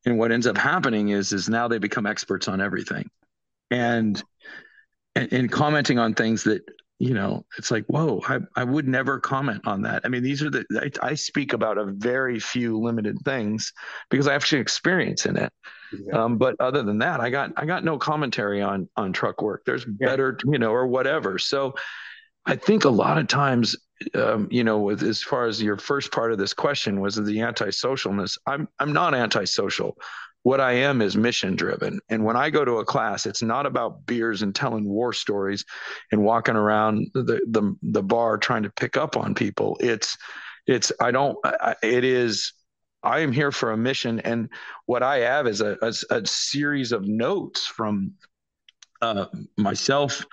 what ends up happening is now they become experts on everything and commenting on things that, it's like, whoa, I would never comment on that. I mean, these are I speak about a very few limited things because I have experience in it. Yeah. But other than that, I got no commentary on truck work. There's better, or whatever. So I think a lot of times, with, as far as your first part of this question was the antisocialness, I'm not antisocial. What I am is mission driven. And when I go to a class, it's not about beers and telling war stories and walking around the bar trying to pick up on people. It's, it's, I don't, it is, I am here for a mission. And what I have is a series of notes from myself,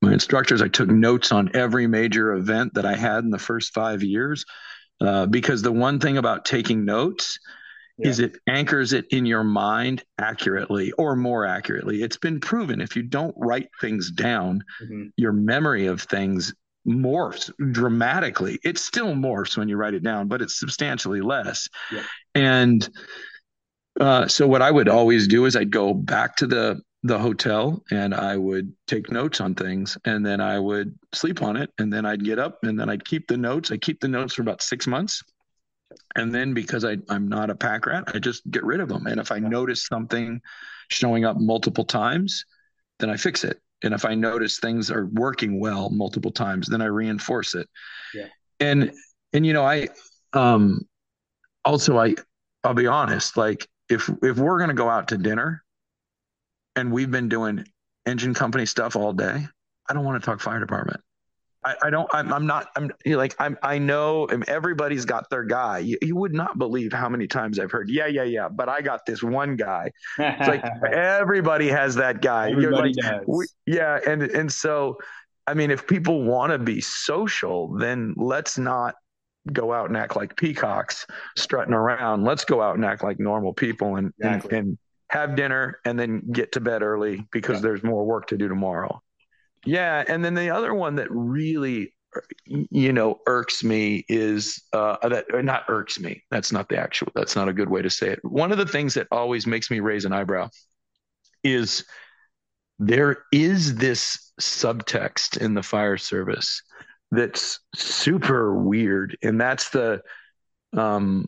my instructors. I took notes on every major event that I had in the first 5 years, because the one thing about taking notes is it anchors it in your mind accurately, or more accurately. It's been proven if you don't write things down, your memory of things morphs dramatically. It still morphs when you write it down, but it's substantially less. And so what I would always do is I'd go back to the hotel and I would take notes on things, and then I would sleep on it, and then I'd get up, and then I'd keep the notes. I keep the notes for about 6 months. And then because I'm not a pack rat, I just get rid of them. And if I notice something showing up multiple times, then I fix it. And if I notice things are working well multiple times, then I reinforce it. And, you know, I, also, I'll be honest, like if we're going to go out to dinner and we've been doing engine company stuff all day, I don't want to talk fire department. I know everybody's got their guy. You would not believe how many times I've heard, but I got this one guy. It's like, everybody has that guy. Everybody does. And so, I mean, if people want to be social, then let's not go out and act like peacocks strutting around. Let's go out and act like normal people and have dinner and then get to bed early because there's more work to do tomorrow. Yeah. And then the other one that really, you know, irks me is that's not a good way to say it. One of the things that always makes me raise an eyebrow is there is this subtext in the fire service that's super weird. And that's a fire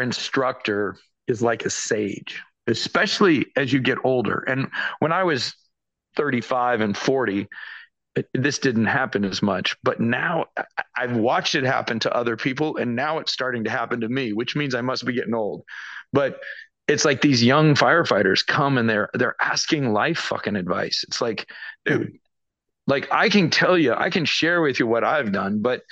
instructor is like a sage, especially as you get older. And when I was 35 and 40, this didn't happen as much, but now I've watched it happen to other people. And now it's starting to happen to me, which means I must be getting old, but it's like these young firefighters come and they're asking life fucking advice. It's like, dude, like I can share with you what I've done, but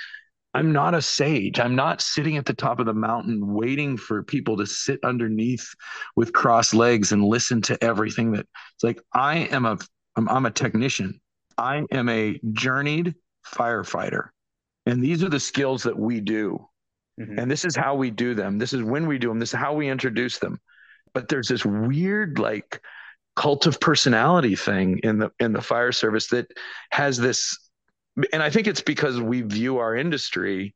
I'm not a sage. I'm not sitting at the top of the mountain waiting for people to sit underneath with crossed legs and listen to everything that it's like, I'm a technician. I am a journeyed firefighter. And these are the skills that we do. Mm-hmm. And this is how we do them. This is when we do them. This is how we introduce them. But there's this weird, like, cult of personality thing in the fire service that has this. And I think it's because we view our industry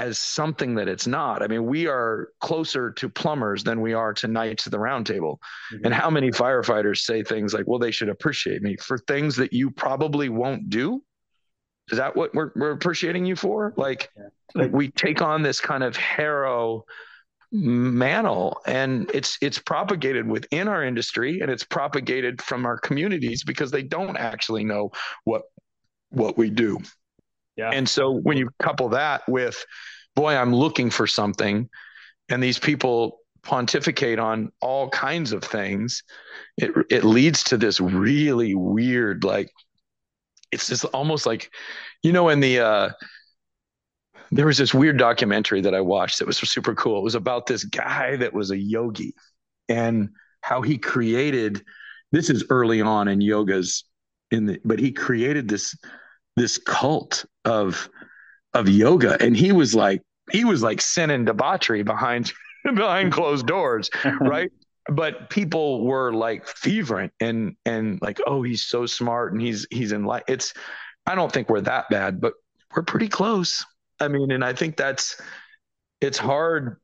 as something that it's not. I mean, we are closer to plumbers than we are to Knights of the Round Table. Mm-hmm. And how many firefighters say things like, well, they should appreciate me for things that you probably won't do? Is that what we're appreciating you for? Like, we take on this kind of hero mantle, and it's propagated within our industry, and it's propagated from our communities because they don't actually know what we do. Yeah. And so when you couple that with, boy, I'm looking for something, and these people pontificate on all kinds of things, it leads to this really weird, like, it's just almost like, you know, in the, there was this weird documentary that I watched that was super cool. It was about this guy that was a yogi and how he created, this is early on in yoga's, but he created this cult of yoga. And he was like sin and debauchery behind closed doors. Right. But people were like fervent and like, oh, he's so smart and he's enlightened. I don't think we're that bad, but we're pretty close. I mean, and I think it's hard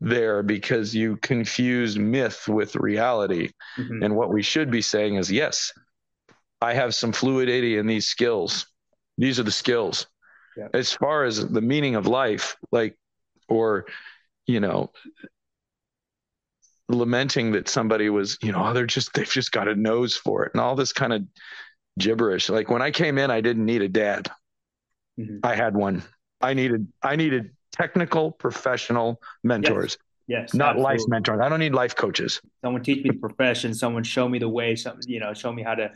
there because you confuse myth with reality. Mm-hmm. And what we should be saying is, yes, I have some fluidity in these skills. These are the skills. Yeah. As far as the meaning of life, like, or, you know, lamenting that somebody was, you know, they've just got a nose for it and all this kind of gibberish. Like when I came in, I didn't need a dad. Mm-hmm. I had one. I needed technical professional mentors. Yes, not absolutely. Life mentors. I don't need life coaches. Someone teach me the profession. Someone show me the way. Something, you know, show me how to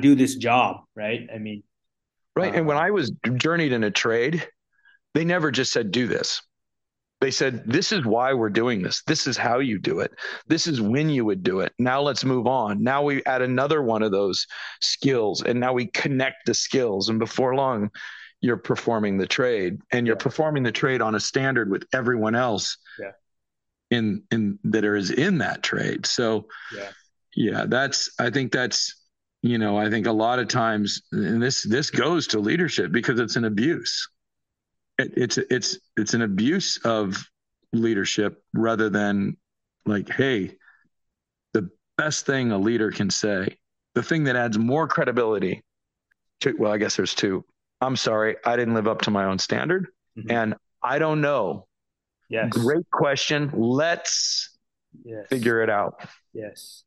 do this job. Right. I mean, right. And when I was journeyed in a trade, they never just said, do this. They said, this is why we're doing this. This is how you do it. This is when you would do it. Now let's move on. Now we add another one of those skills, and now we connect the skills. And before long, you're performing the trade, and you're performing the trade on a standard with everyone else in that is in that trade. So I think that's, you know, I think a lot of times, and this goes to leadership because it's an abuse. It's an abuse of leadership rather than like, hey, the best thing a leader can say, the thing that adds more credibility to, well, I guess there's two. I'm sorry, I didn't live up to my own standard. Mm-hmm. And I don't know. Yes. Great question. Let's figure it out. Yes.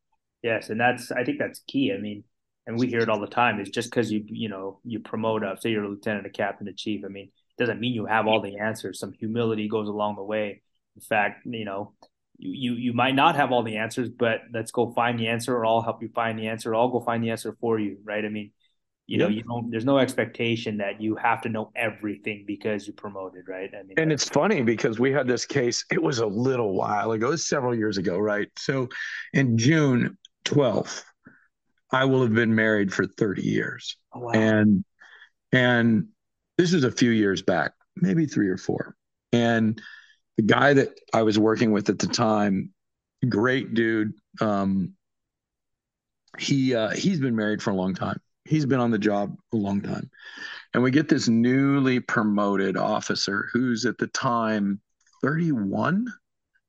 And I think that's key. I mean, and we hear it all the time. It's just because you promote up, say you're a lieutenant, a captain, a chief. I mean, doesn't mean you have all the answers. Some humility goes along the way. In fact, you might not have all the answers, but let's go find the answer, or I'll help you find the answer, or I'll go find the answer for you, right? I mean, you don't, there's no expectation that you have to know everything because you promoted, right? I mean, and it's funny because we had this case, it was a little while ago, it was several years ago, right? So in June 12th, I will have been married for 30 years. Oh, wow. And this was a few years back, maybe 3 or 4. And the guy that I was working with at the time, great dude. He's been married for a long time. He's been on the job a long time. And we get this newly promoted officer who's at the time 31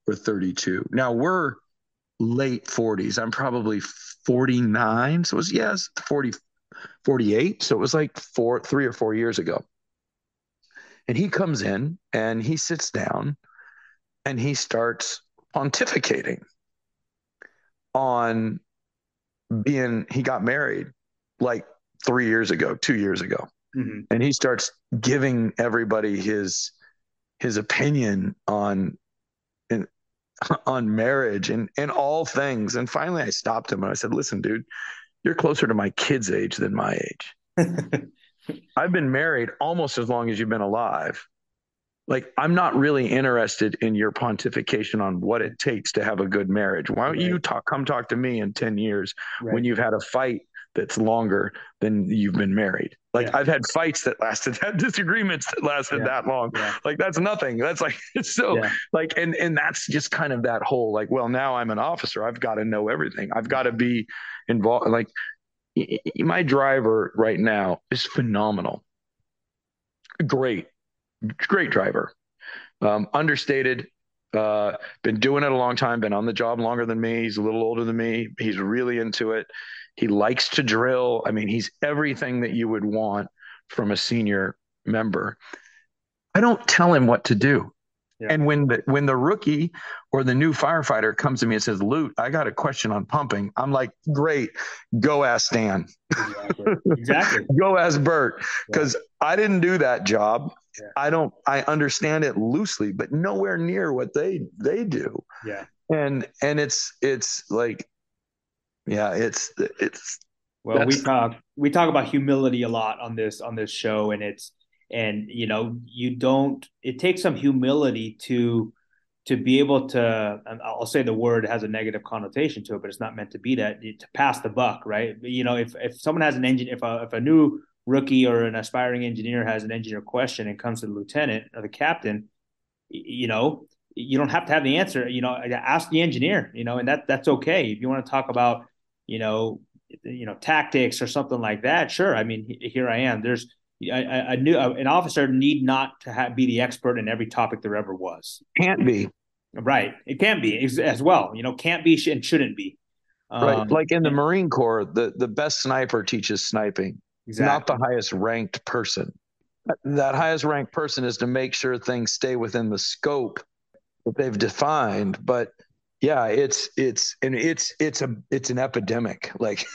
or 32. Now we're late 40s. I'm probably 49. So it was 48. So it was like 3 or 4 years ago. And he comes in and he sits down and he starts pontificating on he got married like 3 years ago, 2 years ago. Mm-hmm. And he starts giving everybody his opinion on marriage and all things. And finally I stopped him and I said, listen, dude, you're closer to my kids' age than my age. I've been married almost as long as you've been alive. Like, I'm not really interested in your pontification on what it takes to have a good marriage. Why don't you come talk to me in 10 years when you've had a fight that's longer than you've been married. Like I've had fights that lasted, had disagreements that lasted that long. Yeah. Like that's nothing. That's like, and that's just kind of that whole, like, well, now I'm an officer. I've got to know everything. I've got to be involved. Like my driver right now is phenomenal. Great driver. Understated, been doing it a long time, been on the job longer than me. He's a little older than me. He's really into it. He likes to drill. I mean, he's everything that you would want from a senior member. I don't tell him what to do. Yeah. And when the rookie or the new firefighter comes to me and says, Lute, I got a question on pumping. I'm like, great, go ask Dan. Exactly. Go ask Bert. Because I didn't do that job. Yeah. I understand it loosely, but nowhere near what they do. Yeah. And it's like, yeah, it's well, we talk about humility a lot on this show, and it takes some humility to be able to, I'll say the word has a negative connotation to it, but it's not meant to be that, to pass the buck, right? You know, if someone has an engine, if a new rookie or an aspiring engineer has an engineer question and comes to the lieutenant or the captain, you know, you don't have to have the answer, you know, ask the engineer, you know, and that's okay. If you want to talk about, you know, tactics or something like that. Sure. I mean, here I am. There's an officer need not to be the expert in every topic there ever was. Can't be. Right. It can be as well, you know, can't be and shouldn't be. Right. Like in the Marine Corps, the best sniper teaches sniping, not the highest ranked person. That highest ranked person is to make sure things stay within the scope that they've defined, but it's an epidemic. Like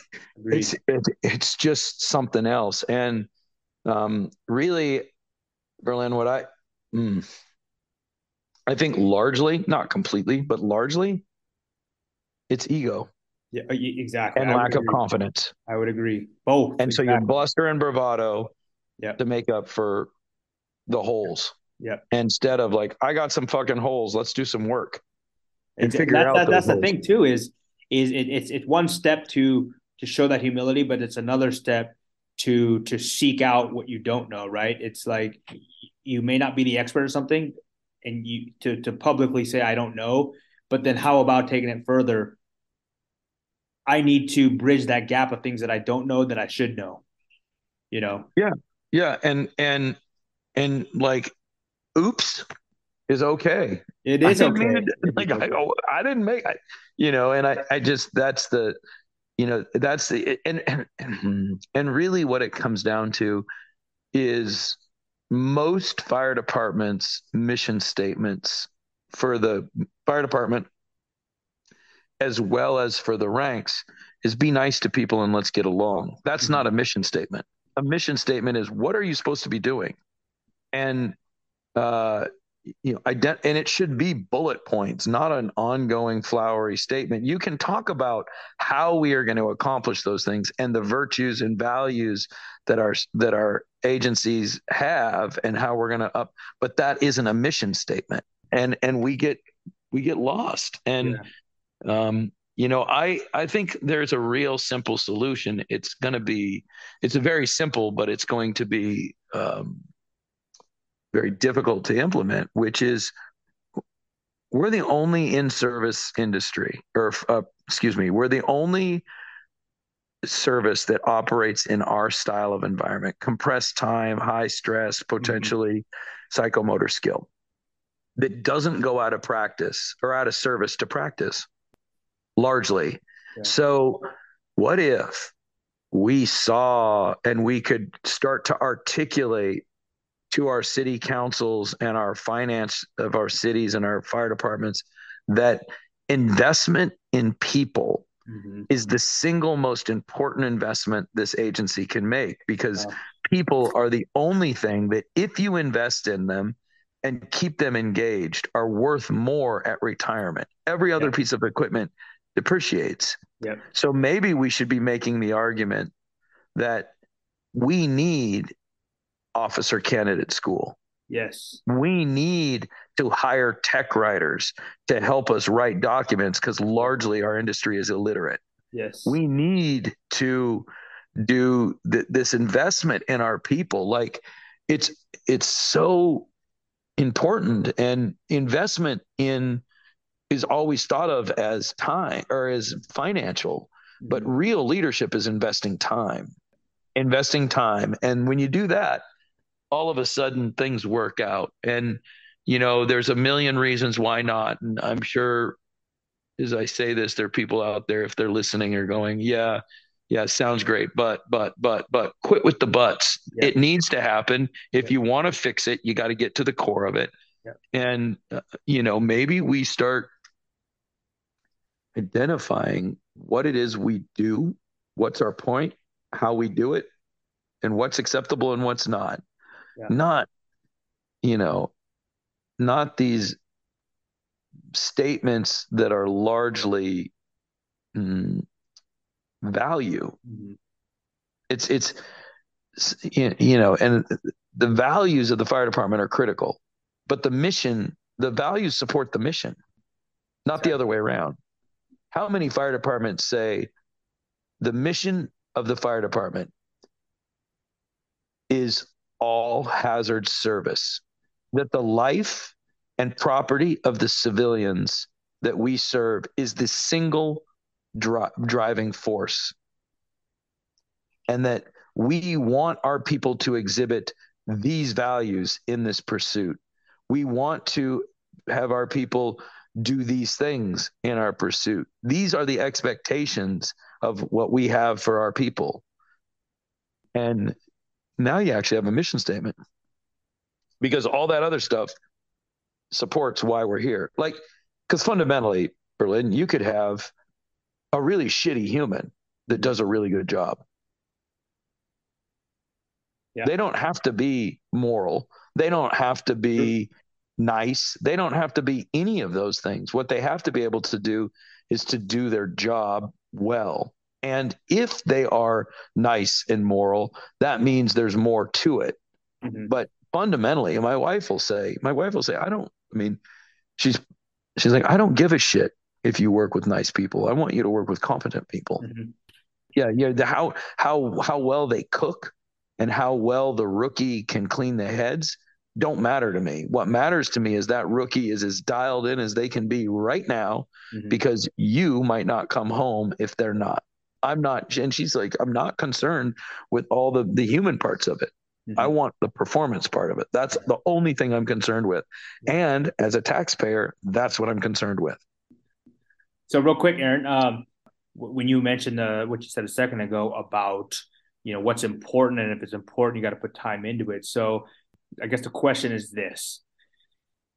it's just something else. And really, Berlin, what I think largely, not completely, but largely, it's ego. Yeah, exactly. And lack of confidence. I would agree. Both. And so you bluster and bravado to make up for the holes. Yeah. Instead of like, I got some fucking holes, let's do some work and figure out those holes. That's the thing too, it's one step to show that humility, but it's another step to seek out what you don't know, right? It's like you may not be the expert or something, and you to publicly say I don't know, but then how about taking it further? I need to bridge that gap of things that I don't know that I should know, you know? Yeah. Yeah. And like, oops is okay. It is okay. And really what it comes down to is most fire departments' mission statements for the fire department, as well as for the ranks, is be nice to people and let's get along. That's not a mission statement. A mission statement is what are you supposed to be doing? And, and it should be bullet points, not an ongoing flowery statement. You can talk about how we are going to accomplish those things and the virtues and values that our agencies have and how we're going to up, but that isn't a mission statement. And we get lost. And, I think there's a real simple solution. It's very simple, but it's going to be very difficult to implement, which is we're the only in-service industry, we're the only service that operates in our style of environment, compressed time, high stress, potentially psychomotor skill, that doesn't go out of practice or out of service to practice. Largely. Yeah. So what if we saw and we could start to articulate to our city councils and our finance of our cities and our fire departments that investment in people is the single most important investment this agency can make, because people are the only thing that, if you invest in them and keep them engaged, are worth more at retirement. Every other piece of equipment depreciates. Yep. So maybe we should be making the argument that we need officer candidate school. Yes. We need to hire tech writers to help us write documents, because largely our industry is illiterate. Yes. We need to do this investment in our people. Like it's so important, and investment in is always thought of as time or as financial, but real leadership is investing time. And when you do that, all of a sudden things work out. And, there's a million reasons why not. And I'm sure as I say this, there are people out there, if they're listening, are going, yeah, sounds great. But quit with the buts. Yeah. It needs to happen. If you want to fix it, you got to get to the core of it. Yeah. And, maybe we start identifying what it is we do, what's our point, how we do it, and what's acceptable and what's not. Yeah. Not these statements that are largely value. And the values of the fire department are critical, but the values support the mission, not the other way around. How many fire departments say the mission of the fire department is all hazard service, that the life and property of the civilians that we serve is the single driving force, and that we want our people to exhibit these values in this pursuit. We want to have our people do these things in our pursuit. These are the expectations of what we have for our people. And now you actually have a mission statement, because all that other stuff supports why we're here. Like, because fundamentally, Berlin, you could have a really shitty human that does a really good job. Yeah. They don't have to be moral. They don't have to be nice. They don't have to be any of those things. What they have to be able to do is to do their job well. And if they are nice and moral, that means there's more to it. But fundamentally, and my wife will say, she's like, I don't give a shit if you work with nice people. I want you to work with competent people. Mm-hmm. Yeah. How well they cook and how well the rookie can clean the heads don't matter to me. What matters to me is that rookie is as dialed in as they can be right now, mm-hmm. because you might not come home if they're not. And she's like, I'm not concerned with all the human parts of it. Mm-hmm. I want the performance part of it. That's the only thing I'm concerned with. And as a taxpayer, that's what I'm concerned with. So real quick, Aaron, when you mentioned what you said a second ago about, what's important, and if it's important, you got to put time into it. So I guess the question is this.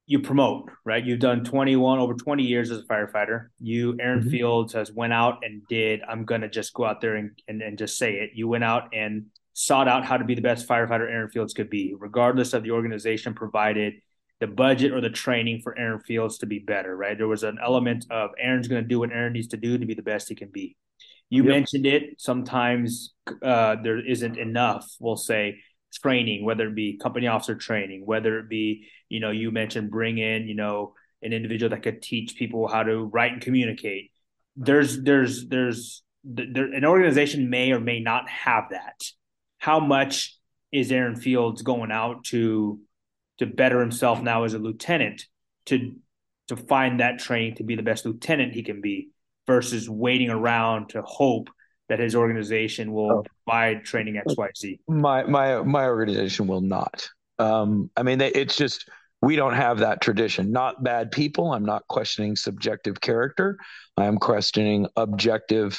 You promote, right? You've done over 20 years as a firefighter. Aaron mm-hmm. Fields has went out and I'm going to just go out there and just say it. You went out and sought out how to be the best firefighter Aaron Fields could be, regardless of the organization provided the budget or the training for Aaron Fields to be better, right? There was an element of Aaron's going to do what Aaron needs to do to be the best he can be. You mentioned it. Sometimes there isn't enough, we'll say, training, whether it be company officer training, whether it be, you mentioned bring in, an individual that could teach people how to write and communicate. An organization may or may not have that. How much is Aaron Fields going out to better himself now as a lieutenant to find that training to be the best lieutenant he can be versus waiting around to hope that his organization will provide training X, Y, Z? My organization will not. It's just, we don't have that tradition. Not bad people. I'm not questioning subjective character. I am questioning objective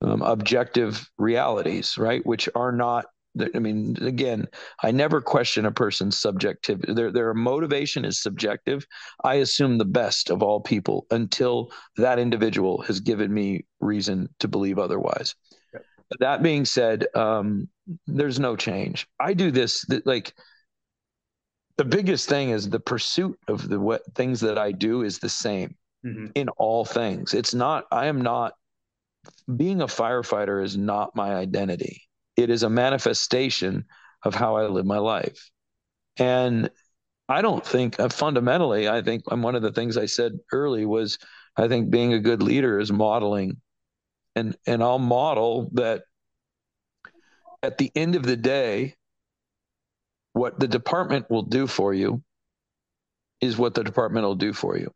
realities, right? Which are not, again, I never question a person's subjectivity. Their motivation is subjective. I assume the best of all people until that individual has given me reason to believe otherwise. Yep. That being said, there's no change. I do this, the biggest thing is the pursuit of the things that I do is the same mm-hmm. in all things. Being a firefighter is not my identity. It is a manifestation of how I live my life. And I don't think fundamentally, I think one of the things I said early was, I think being a good leader is modeling. And I'll model that at the end of the day, what the department will do for you is what the department will do for you.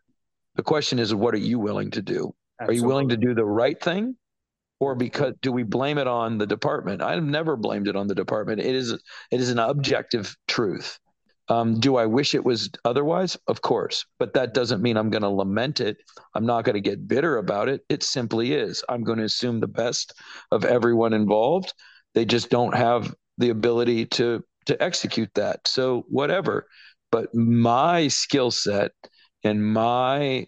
The question is, what are you willing to do? Absolutely. Are you willing to do the right thing? Or do we blame it on the department? I've never blamed it on the department. It is an objective truth. Do I wish it was otherwise? Of course, but that doesn't mean I'm going to lament it. I'm not going to get bitter about it. It simply is. I'm going to assume the best of everyone involved. They just don't have the ability to execute that. So whatever, but my skill set and my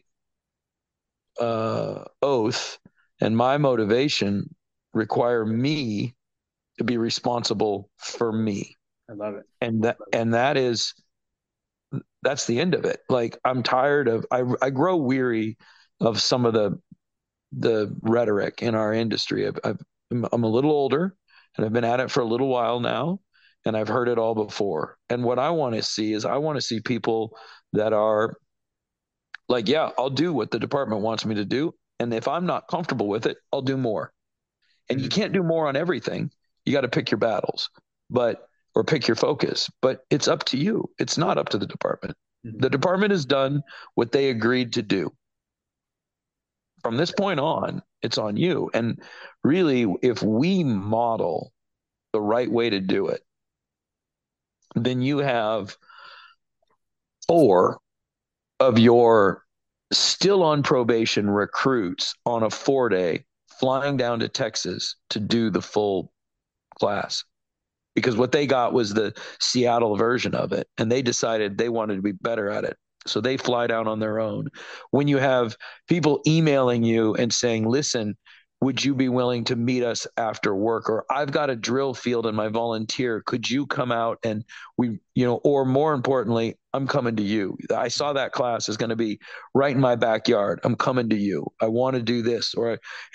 oath and my motivation require me to be responsible for me. I love it. That's the end of it. I'm tired of, I grow weary of some of the rhetoric in our industry. I'm a little older and I've been at it for a little while now, and I've heard it all before. And what I want to see is people that are like, yeah, I'll do what the department wants me to do. And if I'm not comfortable with it, I'll do more. And you can't do more on everything. You got to pick your battles, or pick your focus, but it's up to you. It's not up to the department. Mm-hmm. The department has done what they agreed to do. From this point on, it's on you. And really, if we model the right way to do it, then you have four of your still on probation recruits on a 4-day flying down to Texas to do the full class, because what they got was the Seattle version of it. And they decided they wanted to be better at it. So they fly down on their own. When you have people emailing you and saying, listen, would you be willing to meet us after work? Or I've got a drill field and my volunteer. Could you come out? And or more importantly, I'm coming to you. I saw that class is going to be right in my backyard. I'm coming to you. I want to do this.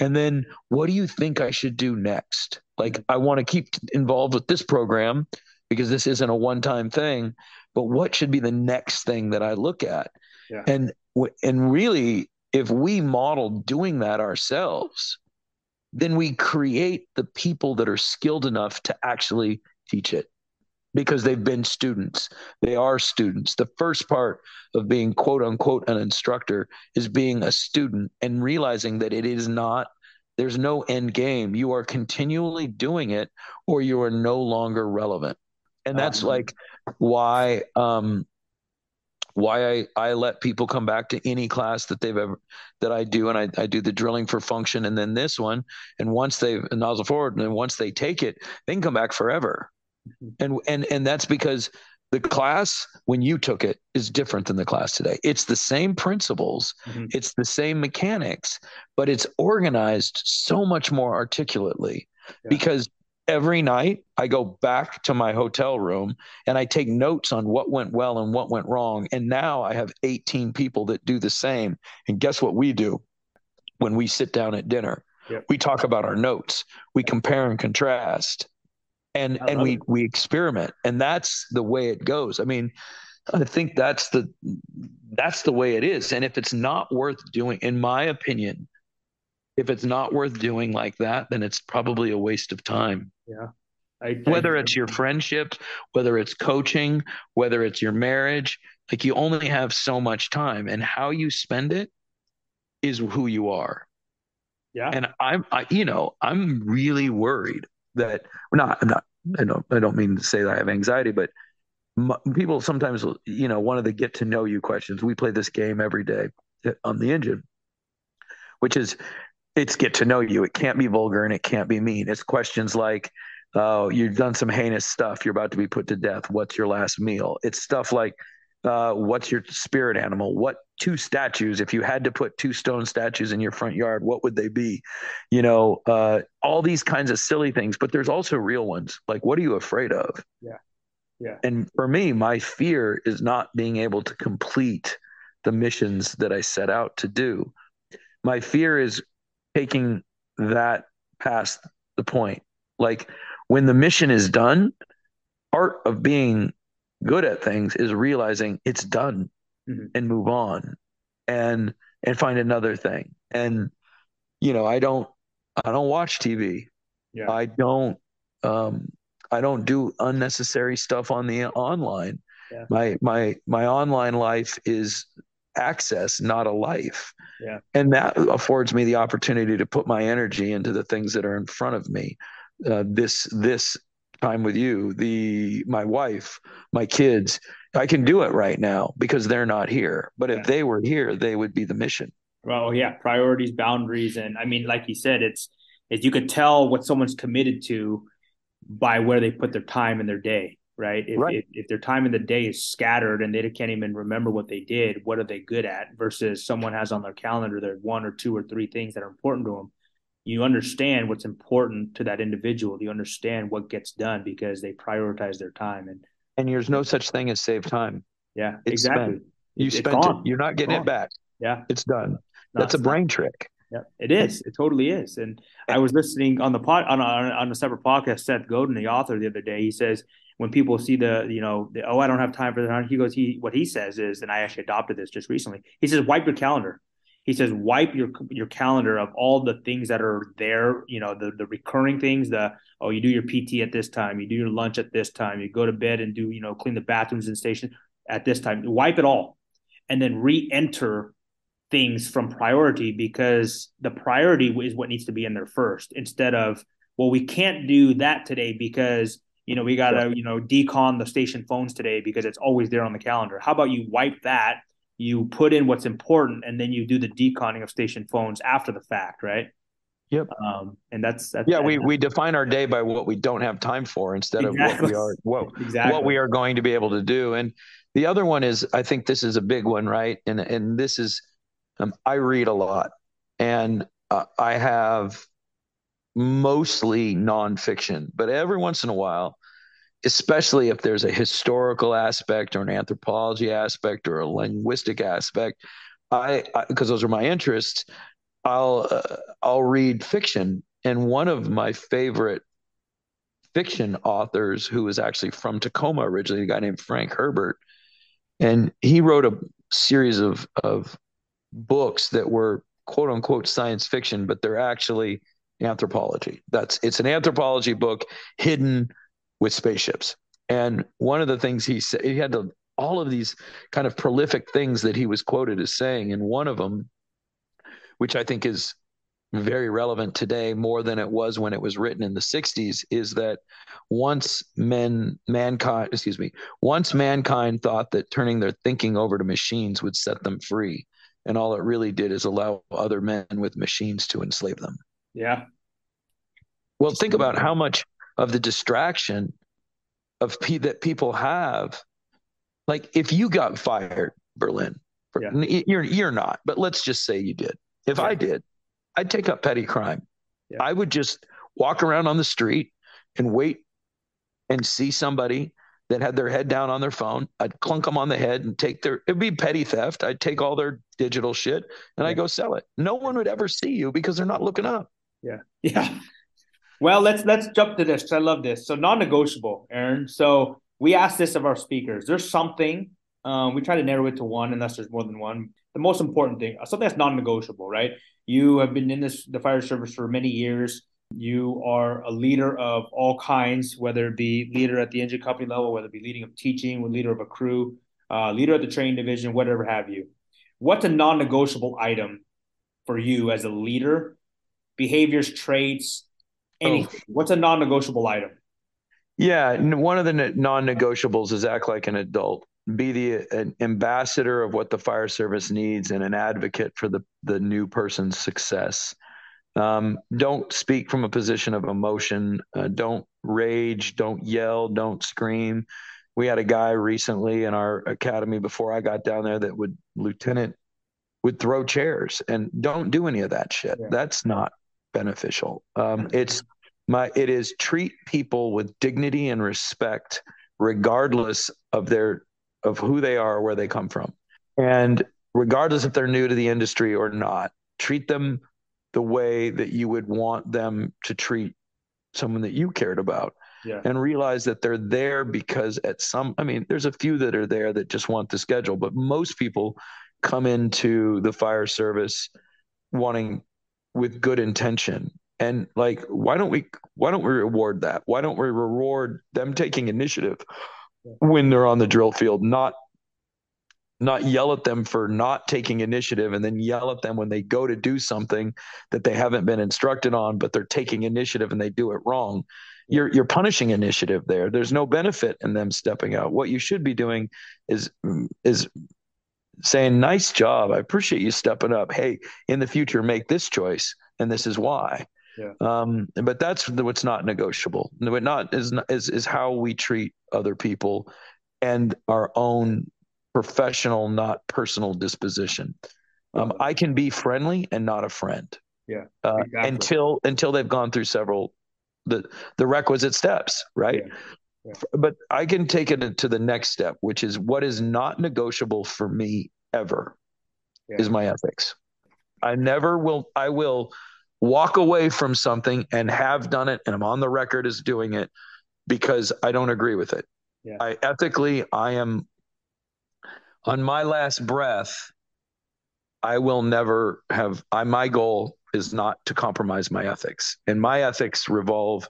And then what do you think I should do next? I want to keep involved with this program. because this isn't a one-time thing, but what should be the next thing that I look at? Yeah. And really, if we model doing that ourselves, then we create the people that are skilled enough to actually teach it, because they've been students. They are students. The first part of being, quote unquote, an instructor is being a student and realizing that it is not, there's no end game. You are continually doing it or you are no longer relevant. And that's like why I let people come back to any class that they've ever, that I do. And I do the drilling for function and then this one. And once they've Nozzle Forward, and then once they take it, they can come back forever. And that's because the class, when you took it, is different than the class today. It's the same principles. Mm-hmm. It's the same mechanics, but it's organized so much more articulately, because every night I go back to my hotel room and I take notes on what went well and what went wrong. And now I have 18 people that do the same. And guess what we do when we sit down at dinner? Yep. We talk about our notes. We compare and contrast. And we experiment, and that's the way it goes. I mean, I think that's the way it is. And if it's not worth doing, in my opinion, if it's not worth doing like that, then it's probably a waste of time. Yeah. Whether it's your friendship, whether it's coaching, whether it's your marriage, like you only have so much time, and how you spend it is who you are. Yeah. And I'm really worried that I don't mean to say that I have anxiety, but people sometimes, one of the get to know you questions, we play this game every day on the Engine, which is, it's get to know you. It can't be vulgar and it can't be mean. It's questions like, oh, you've done some heinous stuff. You're about to be put to death. What's your last meal? It's stuff like, what's your spirit animal? What two statues, if you had to put two stone statues in your front yard, what would they be? All these kinds of silly things, but there's also real ones. Like, what are you afraid of? Yeah. Yeah. And for me, my fear is not being able to complete the missions that I set out to do. My fear is taking that past the point. Like, when the mission is done, part of being good at things is realizing it's done, and move on and find another thing. And, I don't watch TV. Yeah. I don't do unnecessary stuff on the online. Yeah. My online life is access, not a life. Yeah. And that affords me the opportunity to put my energy into the things that are in front of me. This time with you, my wife, my kids, I can do it right now because they're not here. But if they were here, they would be the mission. Well, yeah. Priorities, boundaries. And I mean, like you said, it's you could tell what someone's committed to by where they put their time in their day, right? If their time in the day is scattered and they can't even remember what they did, what are they good at, versus someone has on their calendar, there are one or two or three things that are important to them. You understand what's important to that individual. You understand what gets done because they prioritize their time. And there's no such thing as save time. Yeah, it's exactly. Spent. You spent it. You're not getting it back. Yeah. It's done. That's a brain trick. Yeah, it is. It totally is. And I was listening on the on a separate podcast, Seth Godin, the author, the other day. He says, when people see I don't have time for that. He goes, what he says is, and I actually adopted this just recently. He says, wipe your calendar. He says, wipe your calendar of all the things that are there, the recurring things, you do your PT at this time, you do your lunch at this time, you go to bed and do, clean the bathrooms and station at this time. Wipe it all and then re-enter things from priority, because the priority is what needs to be in there first, instead of, well, we can't do that today because, we got to, decon the station phones today because it's always there on the calendar. How about you wipe that? You put in what's important, and then you do the deconning of station phones after the fact, right? Yep. And that's we define our day by what we don't have time for instead of what we are going to be able to do. And the other one is, I think this is a big one, right? And this is, I read a lot, and I have mostly nonfiction, but every once in a while, especially if there's a historical aspect or an anthropology aspect or a linguistic aspect, because those are my interests, I'll read fiction. And one of my favorite fiction authors who was actually from Tacoma originally, a guy named Frank Herbert. And he wrote a series of books that were quote unquote science fiction, but they're actually anthropology. It's an anthropology book hidden with spaceships. And one of the things he said, he had all of these kind of prolific things that he was quoted as saying. And one of them, which I think is very relevant today more than it was when it was written in the 60s, is that once mankind thought that turning their thinking over to machines would set them free, and all it really did is allow other men with machines to enslave them. Yeah. Well, think about how much of the distraction that people have. Like, if you got fired, Berlin, you're not, but let's just say you did. If I did, I'd take up petty crime. Yeah. I would just walk around on the street and wait and see somebody that had their head down on their phone. I'd clunk them on the head and it'd be petty theft. I'd take all their digital shit and I go sell it. No one would ever see you because they're not looking up. Yeah. Yeah. Well, let's jump to this, 'cause I love this. So non-negotiable, Aaron. So we ask this of our speakers. There's something, we try to narrow it to one unless there's more than one. The most important thing, something that's non-negotiable, right? You have been in the fire service for many years. You are a leader of all kinds, whether it be leader at the engine company level, whether it be leading of teaching, leader of a crew, leader at the training division, whatever have you. What's a non-negotiable item for you as a leader? Behaviors, traits, anything. What's a non-negotiable item? Yeah, one of the non-negotiables is act like an adult. Be an ambassador of what the fire service needs and an advocate for the new person's success. Don't speak from a position of emotion. Don't rage. Don't yell. Don't scream. We had a guy recently in our academy before I got down there that would throw chairs, and don't do any of that shit. Yeah. That's not beneficial. It is treat people with dignity and respect, regardless of who they are, where they come from. And regardless if they're new to the industry or not, treat them the way that you would want them to treat someone that you cared about. Yeah. And realize that they're there because there's a few that are there that just want the schedule, but most people come into the fire service wanting with good intention. And like, why don't we reward that? Why don't we reward them taking initiative when they're on the drill field, not yell at them for not taking initiative and then yell at them when they go to do something that they haven't been instructed on, but they're taking initiative and they do it wrong. You're punishing initiative there. There's no benefit in them stepping out. What you should be doing is saying, nice job. I appreciate you stepping up. Hey, in the future, make this choice. And this is why. Yeah. But that's what's not negotiable. What not is how we treat other people and our own professional, not personal disposition. I can be friendly and not a friend. Yeah. Exactly. Until they've gone through several the requisite steps, right? Yeah. Yeah. But I can take it to the next step, which is what is not negotiable for me ever is my ethics. I will walk away from something and have done it, and I'm on the record as doing it because I don't agree with it. Yeah. I am on my last breath. I will never have. My goal is not to compromise my ethics, and my ethics revolve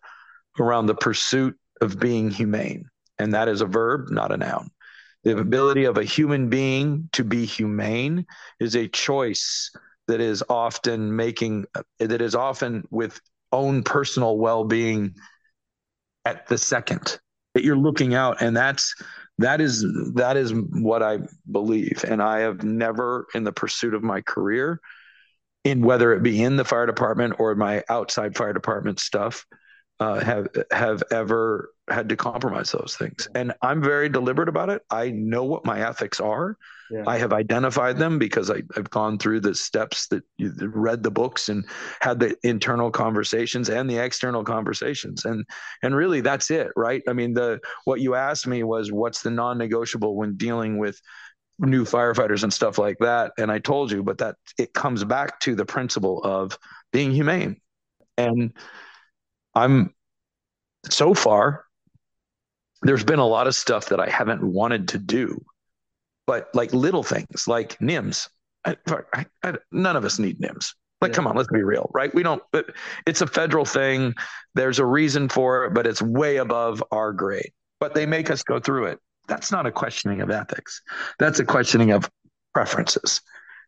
around the pursuit of being humane. And that is a verb, not a noun. The ability of a human being to be humane is a choice that is often with own personal well-being at the second that you're looking out. And that is what I believe. And I have never in the pursuit of my career, in whether it be in the fire department or my outside fire department stuff, have ever had to compromise those things. And I'm very deliberate about it. I know what my ethics are. Yeah. I have identified them because I've gone through the steps that you read the books and had the internal conversations and the external conversations. And really that's it, right? I mean, what you asked me was what's the non-negotiable when dealing with new firefighters and stuff like that. And I told you, but that it comes back to the principle of being humane. And so far, there's been a lot of stuff that I haven't wanted to do, but like little things like NIMS. None of us need NIMS. Like, come on, let's be real, right? We don't, but it's a federal thing. There's a reason for it, but it's way above our grade, but they make us go through it. That's not a questioning of ethics. That's a questioning of preferences.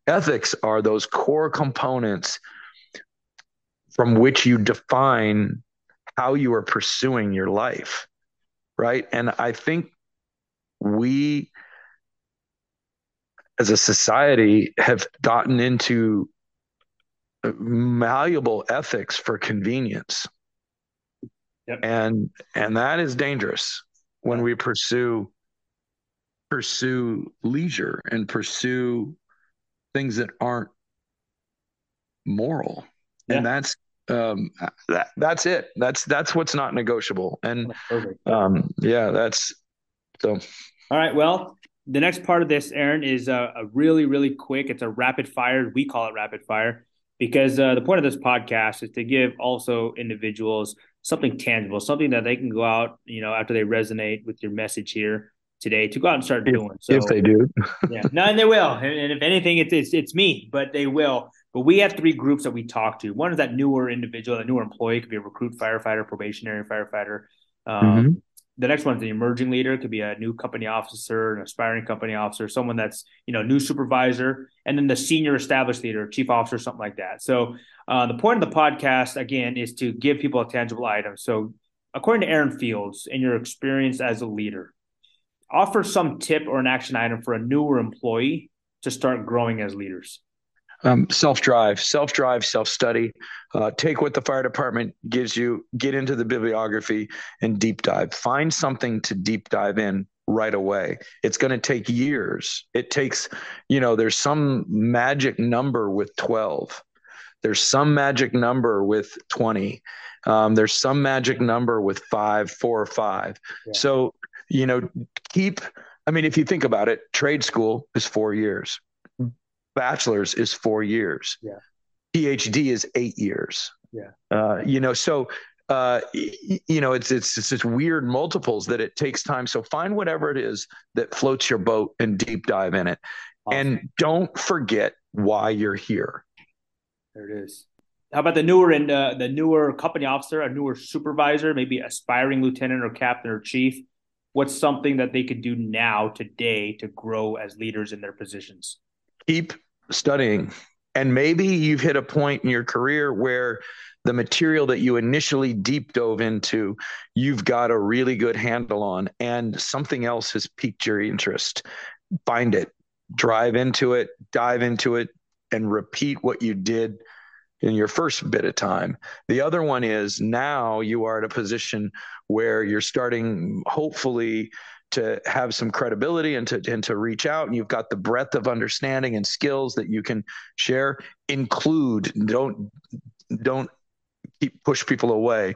Ethics are those core components from which you define how you are pursuing your life, right? And I think we as a society have gotten into malleable ethics for convenience. Yep. And that is dangerous when we pursue leisure and pursue things that aren't moral. Yeah. And that's it. That's what's not negotiable. And that's so. All right. Well, the next part of this, Aaron, is a really, really quick. It's a rapid fire. We call it rapid fire because the point of this podcast is to give also individuals something tangible, something that they can go out, after they resonate with your message here today, to go out and start doing. So if they do, yeah, no, and they will. And if anything, it's me, but they will. But we have three groups that we talk to. One is that newer individual, that newer employee. Could be a recruit firefighter, probationary firefighter. The next one is the emerging leader. It could be a new company officer, an aspiring company officer, someone that's, new supervisor, and then the senior established leader, chief officer, something like that. So the point of the podcast, again, is to give people a tangible item. So according to Aaron Fields, in your experience as a leader, offer some tip or an action item for a newer employee to start growing as leaders. Self-drive, self-study, take what the fire department gives you, get into the bibliography and deep dive, find something to deep dive in right away. It's going to take years. It takes, there's some magic number with 12. There's some magic number with 20. There's some magic number with 5, 4, or 5. Yeah. So, if you think about it, trade school is 4 years. Bachelor's is 4 years. Yeah. PhD is 8 years. Yeah. It's just weird multiples that it takes time. So find whatever it is that floats your boat and deep dive in it. Awesome. And don't forget why you're here. There it is. How about the newer company officer, a newer supervisor, maybe aspiring lieutenant or captain or chief? What's something that they could do now today to grow as leaders in their positions? Keep studying. And maybe you've hit a point in your career where the material that you initially deep dove into, you've got a really good handle on, and something else has piqued your interest. Find it, drive into it, dive into it, and repeat what you did in your first bit of time. The other one is now you are at a position where you're starting, hopefully, to have some credibility and to reach out, and you've got the breadth of understanding and skills that you can share. Include, don't keep push people away.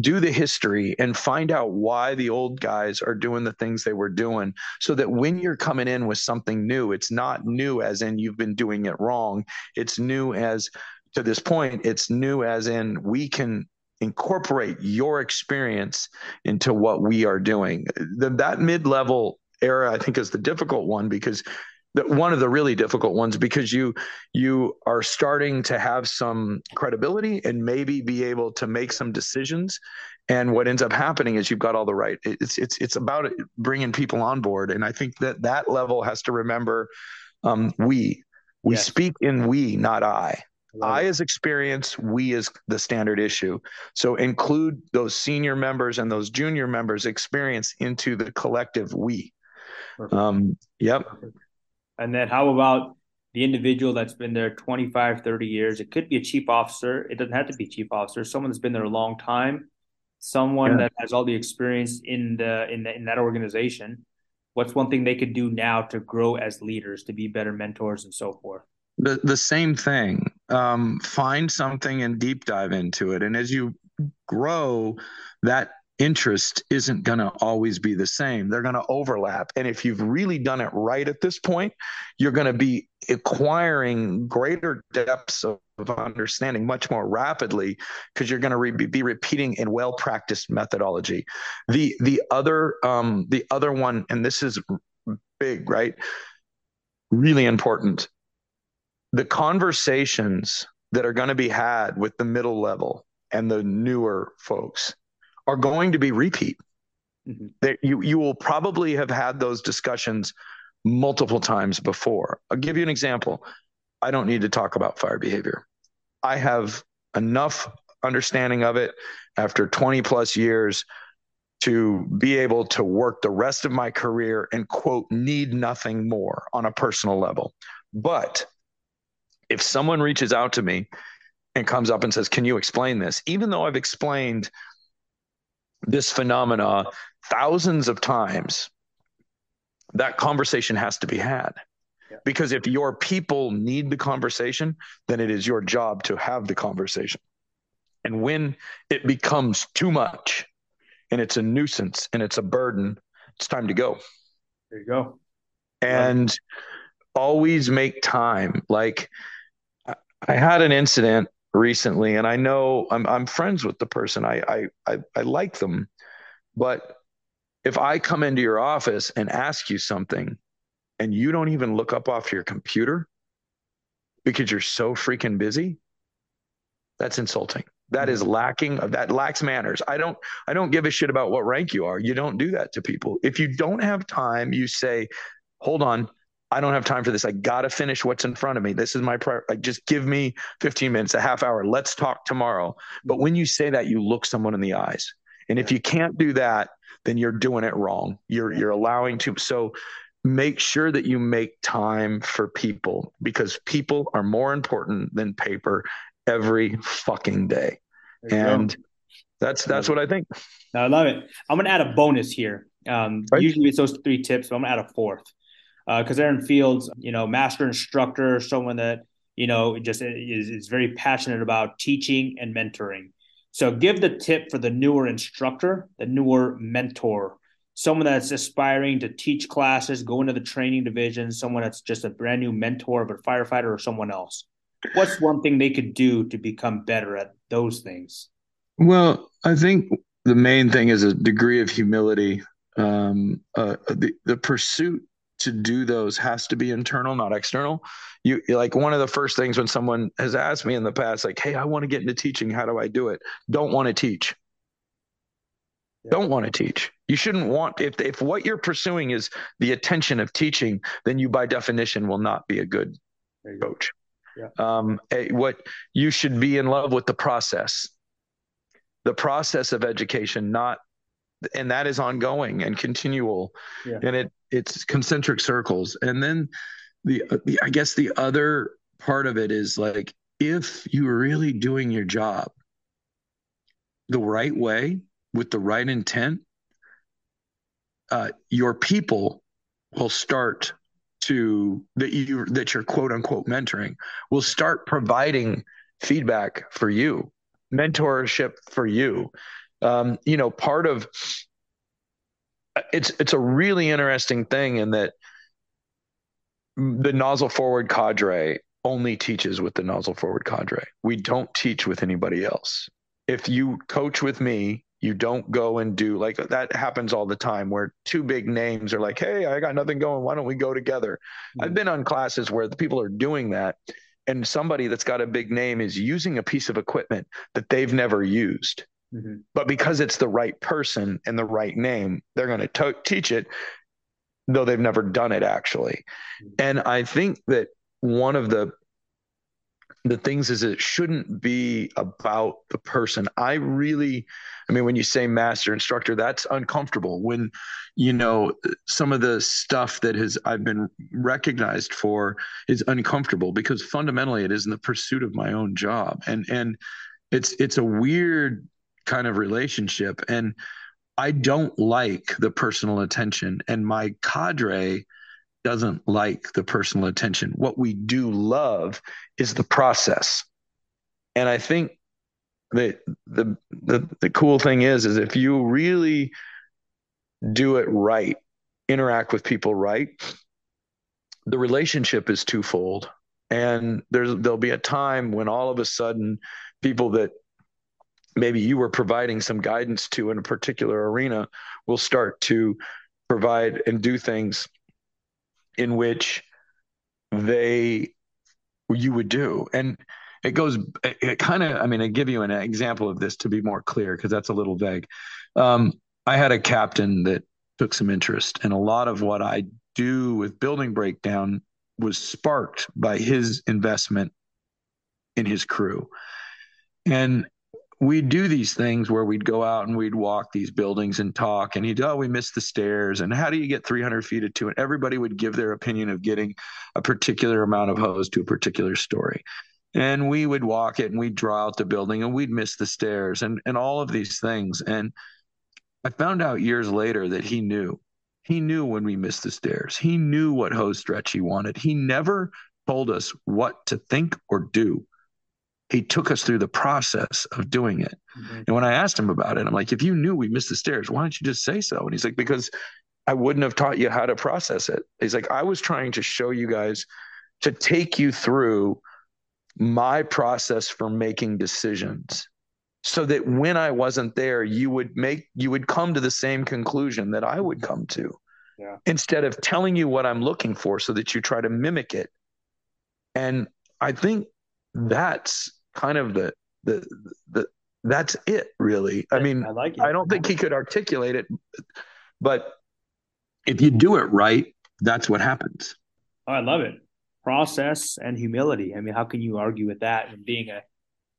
Do the history and find out why the old guys are doing the things they were doing, so that when you're coming in with something new, it's not new as in you've been doing it wrong. It's new as to this point. It's new as in we can incorporate your experience into what we are doing. That mid-level era, I think, is the difficult one, because one of the really difficult ones, because you are starting to have some credibility and maybe be able to make some decisions. And what ends up happening is you've got all the right. It's about bringing people on board. And I think that level has to remember, we yes. speak in we, not I. I is experience, we is the standard issue. So include those senior members and those junior members' experience into the collective we. Yep. And then how about the individual that's been there 25, 30 years? It could be a chief officer. It doesn't have to be chief officer. Someone that's been there a long time, someone that has all the experience in that organization. What's one thing they could do now to grow as leaders, to be better mentors and so forth? The same thing. Find something and deep dive into it. And as you grow, that interest isn't going to always be the same. They're going to overlap. And if you've really done it right at this point, you're going to be acquiring greater depths of understanding much more rapidly, because you're going to be repeating in well-practiced methodology. The other one, and this is big, right? Really important. The conversations that are going to be had with the middle level and the newer folks are going to be repeat. Mm-hmm. You will probably have had those discussions multiple times before. I'll give you an example. I don't need to talk about fire behavior. I have enough understanding of it after 20 plus years to be able to work the rest of my career and, quote, need nothing more on a personal level. But if someone reaches out to me and comes up and says, can you explain this? Even though I've explained this phenomena thousands of times, that conversation has to be had. Yeah. Because if your people need the conversation, then it is your job to have the conversation. And when it becomes too much and it's a nuisance and it's a burden, it's time to go. There you go. And always make time. Like, I had an incident recently, and I know I'm friends with the person. I like them, but if I come into your office and ask you something and you don't even look up off your computer because you're so freaking busy, that's insulting. That is lacks manners. I don't give a shit about what rank you are. You don't do that to people. If you don't have time, you say, hold on, I don't have time for this. I got to finish what's in front of me. This is my priority. Like, just give me 15 minutes, a half hour. Let's talk tomorrow. But when you say that, you look someone in the eyes. And if you can't do that, then you're doing it wrong. You're allowing to. So make sure that you make time for people, because people are more important than paper every fucking day. And that's what I think. I love it. I'm going to add a bonus here. Right? Usually it's those three tips, but I'm going to add a fourth. Because Aaron Fields, master instructor, someone that, just is very passionate about teaching and mentoring. So give the tip for the newer instructor, the newer mentor, someone that's aspiring to teach classes, go into the training division, someone that's just a brand new mentor of a firefighter or someone else. What's one thing they could do to become better at those things? Well, I think the main thing is a degree of humility. The pursuit to do those has to be internal, not external. You, like, one of the first things when someone has asked me in the past, like, hey, I want to get into teaching. How do I do it? Don't want to teach. Yeah. Don't want to teach. You shouldn't want, if what you're pursuing is the attention of teaching, then you by definition will not be a good coach. Yeah. What you should be in love with, the process of education, not, and that is ongoing and continual. Yeah. And it's concentric circles. And then the I guess the other part of it is, like, if you're really doing your job the right way with the right intent, your people will start to, that you're quote unquote mentoring, will start providing feedback for you, mentorship for you. Part of it's a really interesting thing in that the Nozzle Forward cadre only teaches with the Nozzle Forward cadre. We don't teach with anybody else. If you coach with me, you don't go and do, like, that happens all the time where two big names are like, hey, I got nothing going, why don't we go together? Mm-hmm. I've been on classes where the people are doing that, and somebody that's got a big name is using a piece of equipment that they've never used. Mm-hmm. But because it's the right person and the right name, they're going to teach it, though they've never done it actually. Mm-hmm. And I think that one of the things is, it shouldn't be about the person. When you say master instructor, that's uncomfortable. When, some of the stuff that I've been recognized for is uncomfortable, because fundamentally it is in the pursuit of my own job. And it's a weird kind of relationship, and I don't like the personal attention, and my cadre doesn't like the personal attention. What we do love is the process. And I think the cool thing is if you really do it right, interact with people right, the relationship is twofold. And there'll be a time when all of a sudden people that maybe you were providing some guidance to in a particular arena will start to provide and do things in which you would do. And it goes, it kind of, I mean, I give you an example of this to be more clear, because that's a little vague. I had a captain that took some interest, and a lot of what I do with building breakdown was sparked by his investment in his crew. And we do these things where we'd go out and we'd walk these buildings and talk, and he'd, oh, we missed the stairs. And how do you get 300 feet of two? And everybody would give their opinion of getting a particular amount of hose to a particular story. And we would walk it and we'd draw out the building and we'd miss the stairs and all of these things. And I found out years later that he knew when we missed the stairs. He knew what hose stretch he wanted. He never told us what to think or do. He took us through the process of doing it. Mm-hmm. And when I asked him about it, I'm like, if you knew we missed the stairs, why don't you just say so? And he's like, because I wouldn't have taught you how to process it. He's like, I was trying to show you guys, to take you through my process for making decisions, so that when I wasn't there, you would come to the same conclusion that I would come to, instead of telling you what I'm looking for so that you try to mimic it. And I think that's kind of that's it, really. I mean, I like it. I don't think he could articulate it, but if you do it right, that's what happens. Oh, I love it. Process and humility. I mean, how can you argue with that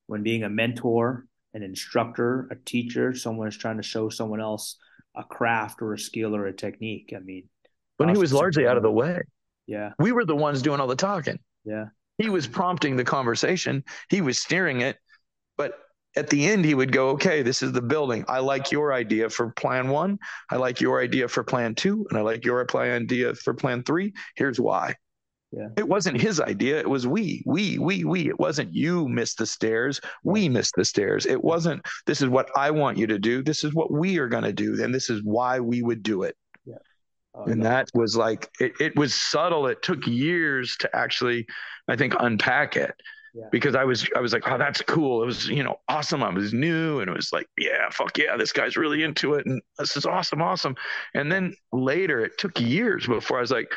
when being a mentor, an instructor, a teacher, someone is trying to show someone else a craft or a skill or a technique? I mean, when he was largely out of the way. Yeah. We were the ones doing all the talking. Yeah. He was prompting the conversation. He was steering it. But at the end, he would go, okay, this is the building. I like your idea for plan 1. I like your idea for plan 2. And I like your idea for plan 3. Here's why. Yeah. It wasn't his idea. It was we. It wasn't you missed the stairs. We missed the stairs. It wasn't, this is what I want you to do. This is what we are going to do. And this is why we would do it. Yeah. And that was like, it was subtle. It took years to actually, I think, unpack it, because I was like, oh, that's cool. It was, awesome. I was new. And it was like, yeah, fuck yeah, this guy's really into it. And this is awesome. And then later it took years before I was like,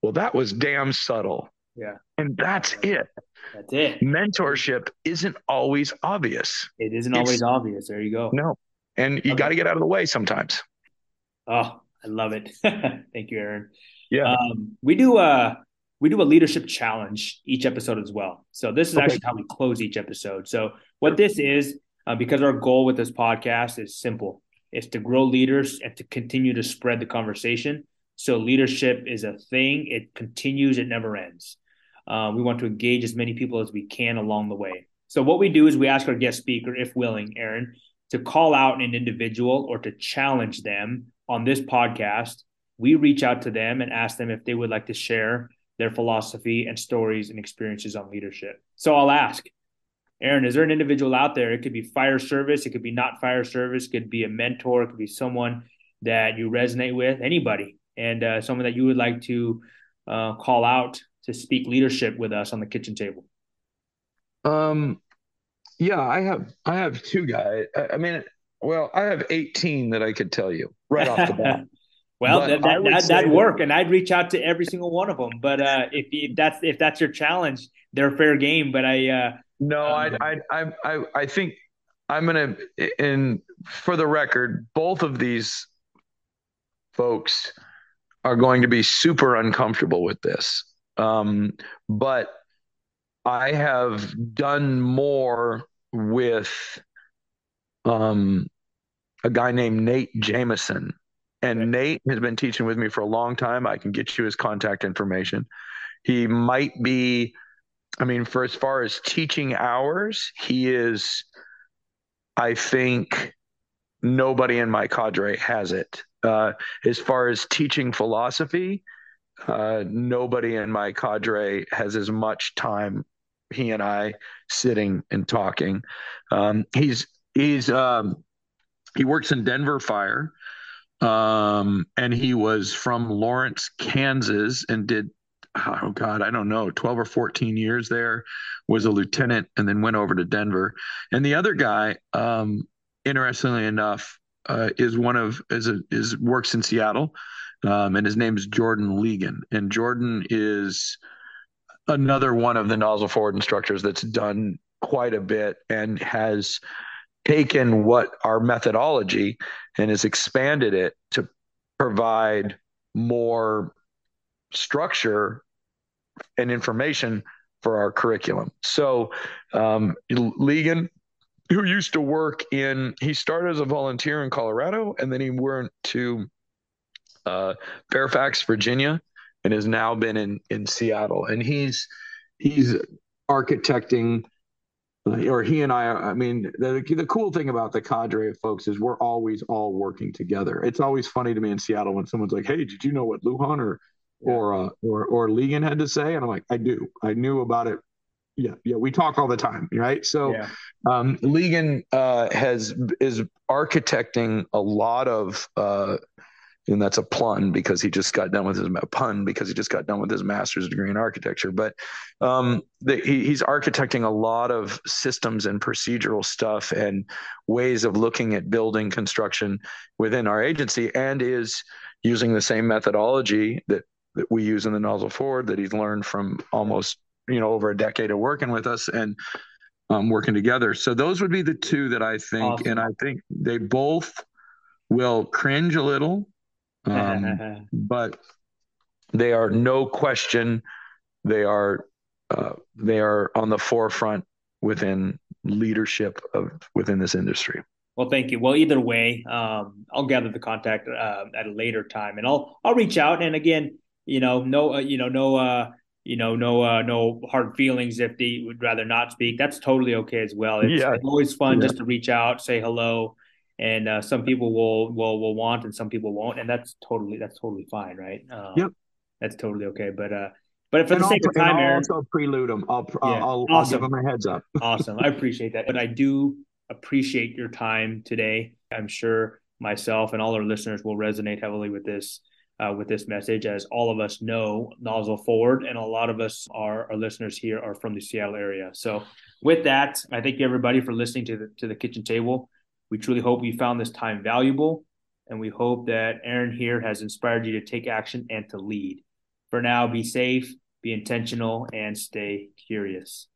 well, that was damn subtle. Yeah. And that's it. Mentorship isn't always obvious. It isn't always obvious. There you go. No. And you got to get out of the way sometimes. Oh, I love it. Thank you, Aaron. Yeah. We do a leadership challenge each episode as well. So this is actually how we close each episode. So what this is, because our goal with this podcast is simple. It's to grow leaders and to continue to spread the conversation. So leadership is a thing. It continues. It never ends. We want to engage as many people as we can along the way. So what we do is we ask our guest speaker, if willing, Aaron, to call out an individual or to challenge them on this podcast. We reach out to them and ask them if they would like to share their philosophy and stories and experiences on leadership. So I'll ask, Aaron, is there an individual out there? It could be fire service. It could be not fire service. It could be a mentor. It could be someone that you resonate with, anybody. And someone that you would like to call out to speak leadership with us on the kitchen table. Yeah, I have two guys. I have 18 that I could tell you right off the bat. Well, that'd work, and I'd reach out to every single one of them. But if that's your challenge, they're fair game. But I think I'm gonna. And for the record, both of these folks are going to be super uncomfortable with this. But I have done more with a guy named Nate Jamison. And Nate has been teaching with me for a long time. I can get you his contact information. He might be, for as far as teaching hours, he is, I think, nobody in my cadre has it. As far as teaching philosophy, nobody in my cadre has as much time he and I sitting and talking. He works in Denver Fire, and he was from Lawrence, Kansas, and did, oh God, I don't know, 12 or 14 years there, was a lieutenant, and then went over to Denver. And the other guy, interestingly enough, works in Seattle, and his name is Jordan Lygan. And Jordan is another one of the Nozzle Forward instructors that's done quite a bit and has taken what our methodology and has expanded it to provide more structure and information for our curriculum. So Lygan, who used to work in, he started as a volunteer in Colorado, and then he went to Fairfax, Virginia, and has now been in Seattle. And he's architecting, or he and I mean, the cool thing about the cadre of folks is we're always all working together. It's always funny to me in Seattle when someone's like, hey, did you know what Lujan or Lygan had to say? And I'm like, I do. I knew about it. Yeah. We talk all the time, right? So yeah. Lygan is architecting a lot of, and that's a pun because he just got done with his master's degree in architecture. But he's architecting a lot of systems and procedural stuff and ways of looking at building construction within our agency, and is using the same methodology that we use in the Nozzle Forward that he's learned from almost, over a decade of working with us and working together. So those would be the two that I think, awesome. And I think they both will cringe a little, but they are no question. They are on the forefront within leadership within this industry. Well, thank you. Well, either way, I'll gather the contact at a later time, and I'll reach out. And again, no hard feelings if they would rather not speak. That's totally okay as well. It's always fun just to reach out, say hello, and some people will want and some people won't, and that's totally fine, right? That's totally okay. But for the sake of time, I'll Aaron, also prelude them. I'll give them a heads up. Awesome, I appreciate that. But I do appreciate your time today. I'm sure myself and all our listeners will resonate heavily with this. With this message, as all of us know, Nozzle Forward, and a lot of us, our listeners here, are from the Seattle area. So with that, I thank you, everybody, for listening to the Kitchen Table. We truly hope you found this time valuable, and we hope that Aaron here has inspired you to take action and to lead. For now, be safe, be intentional, and stay curious.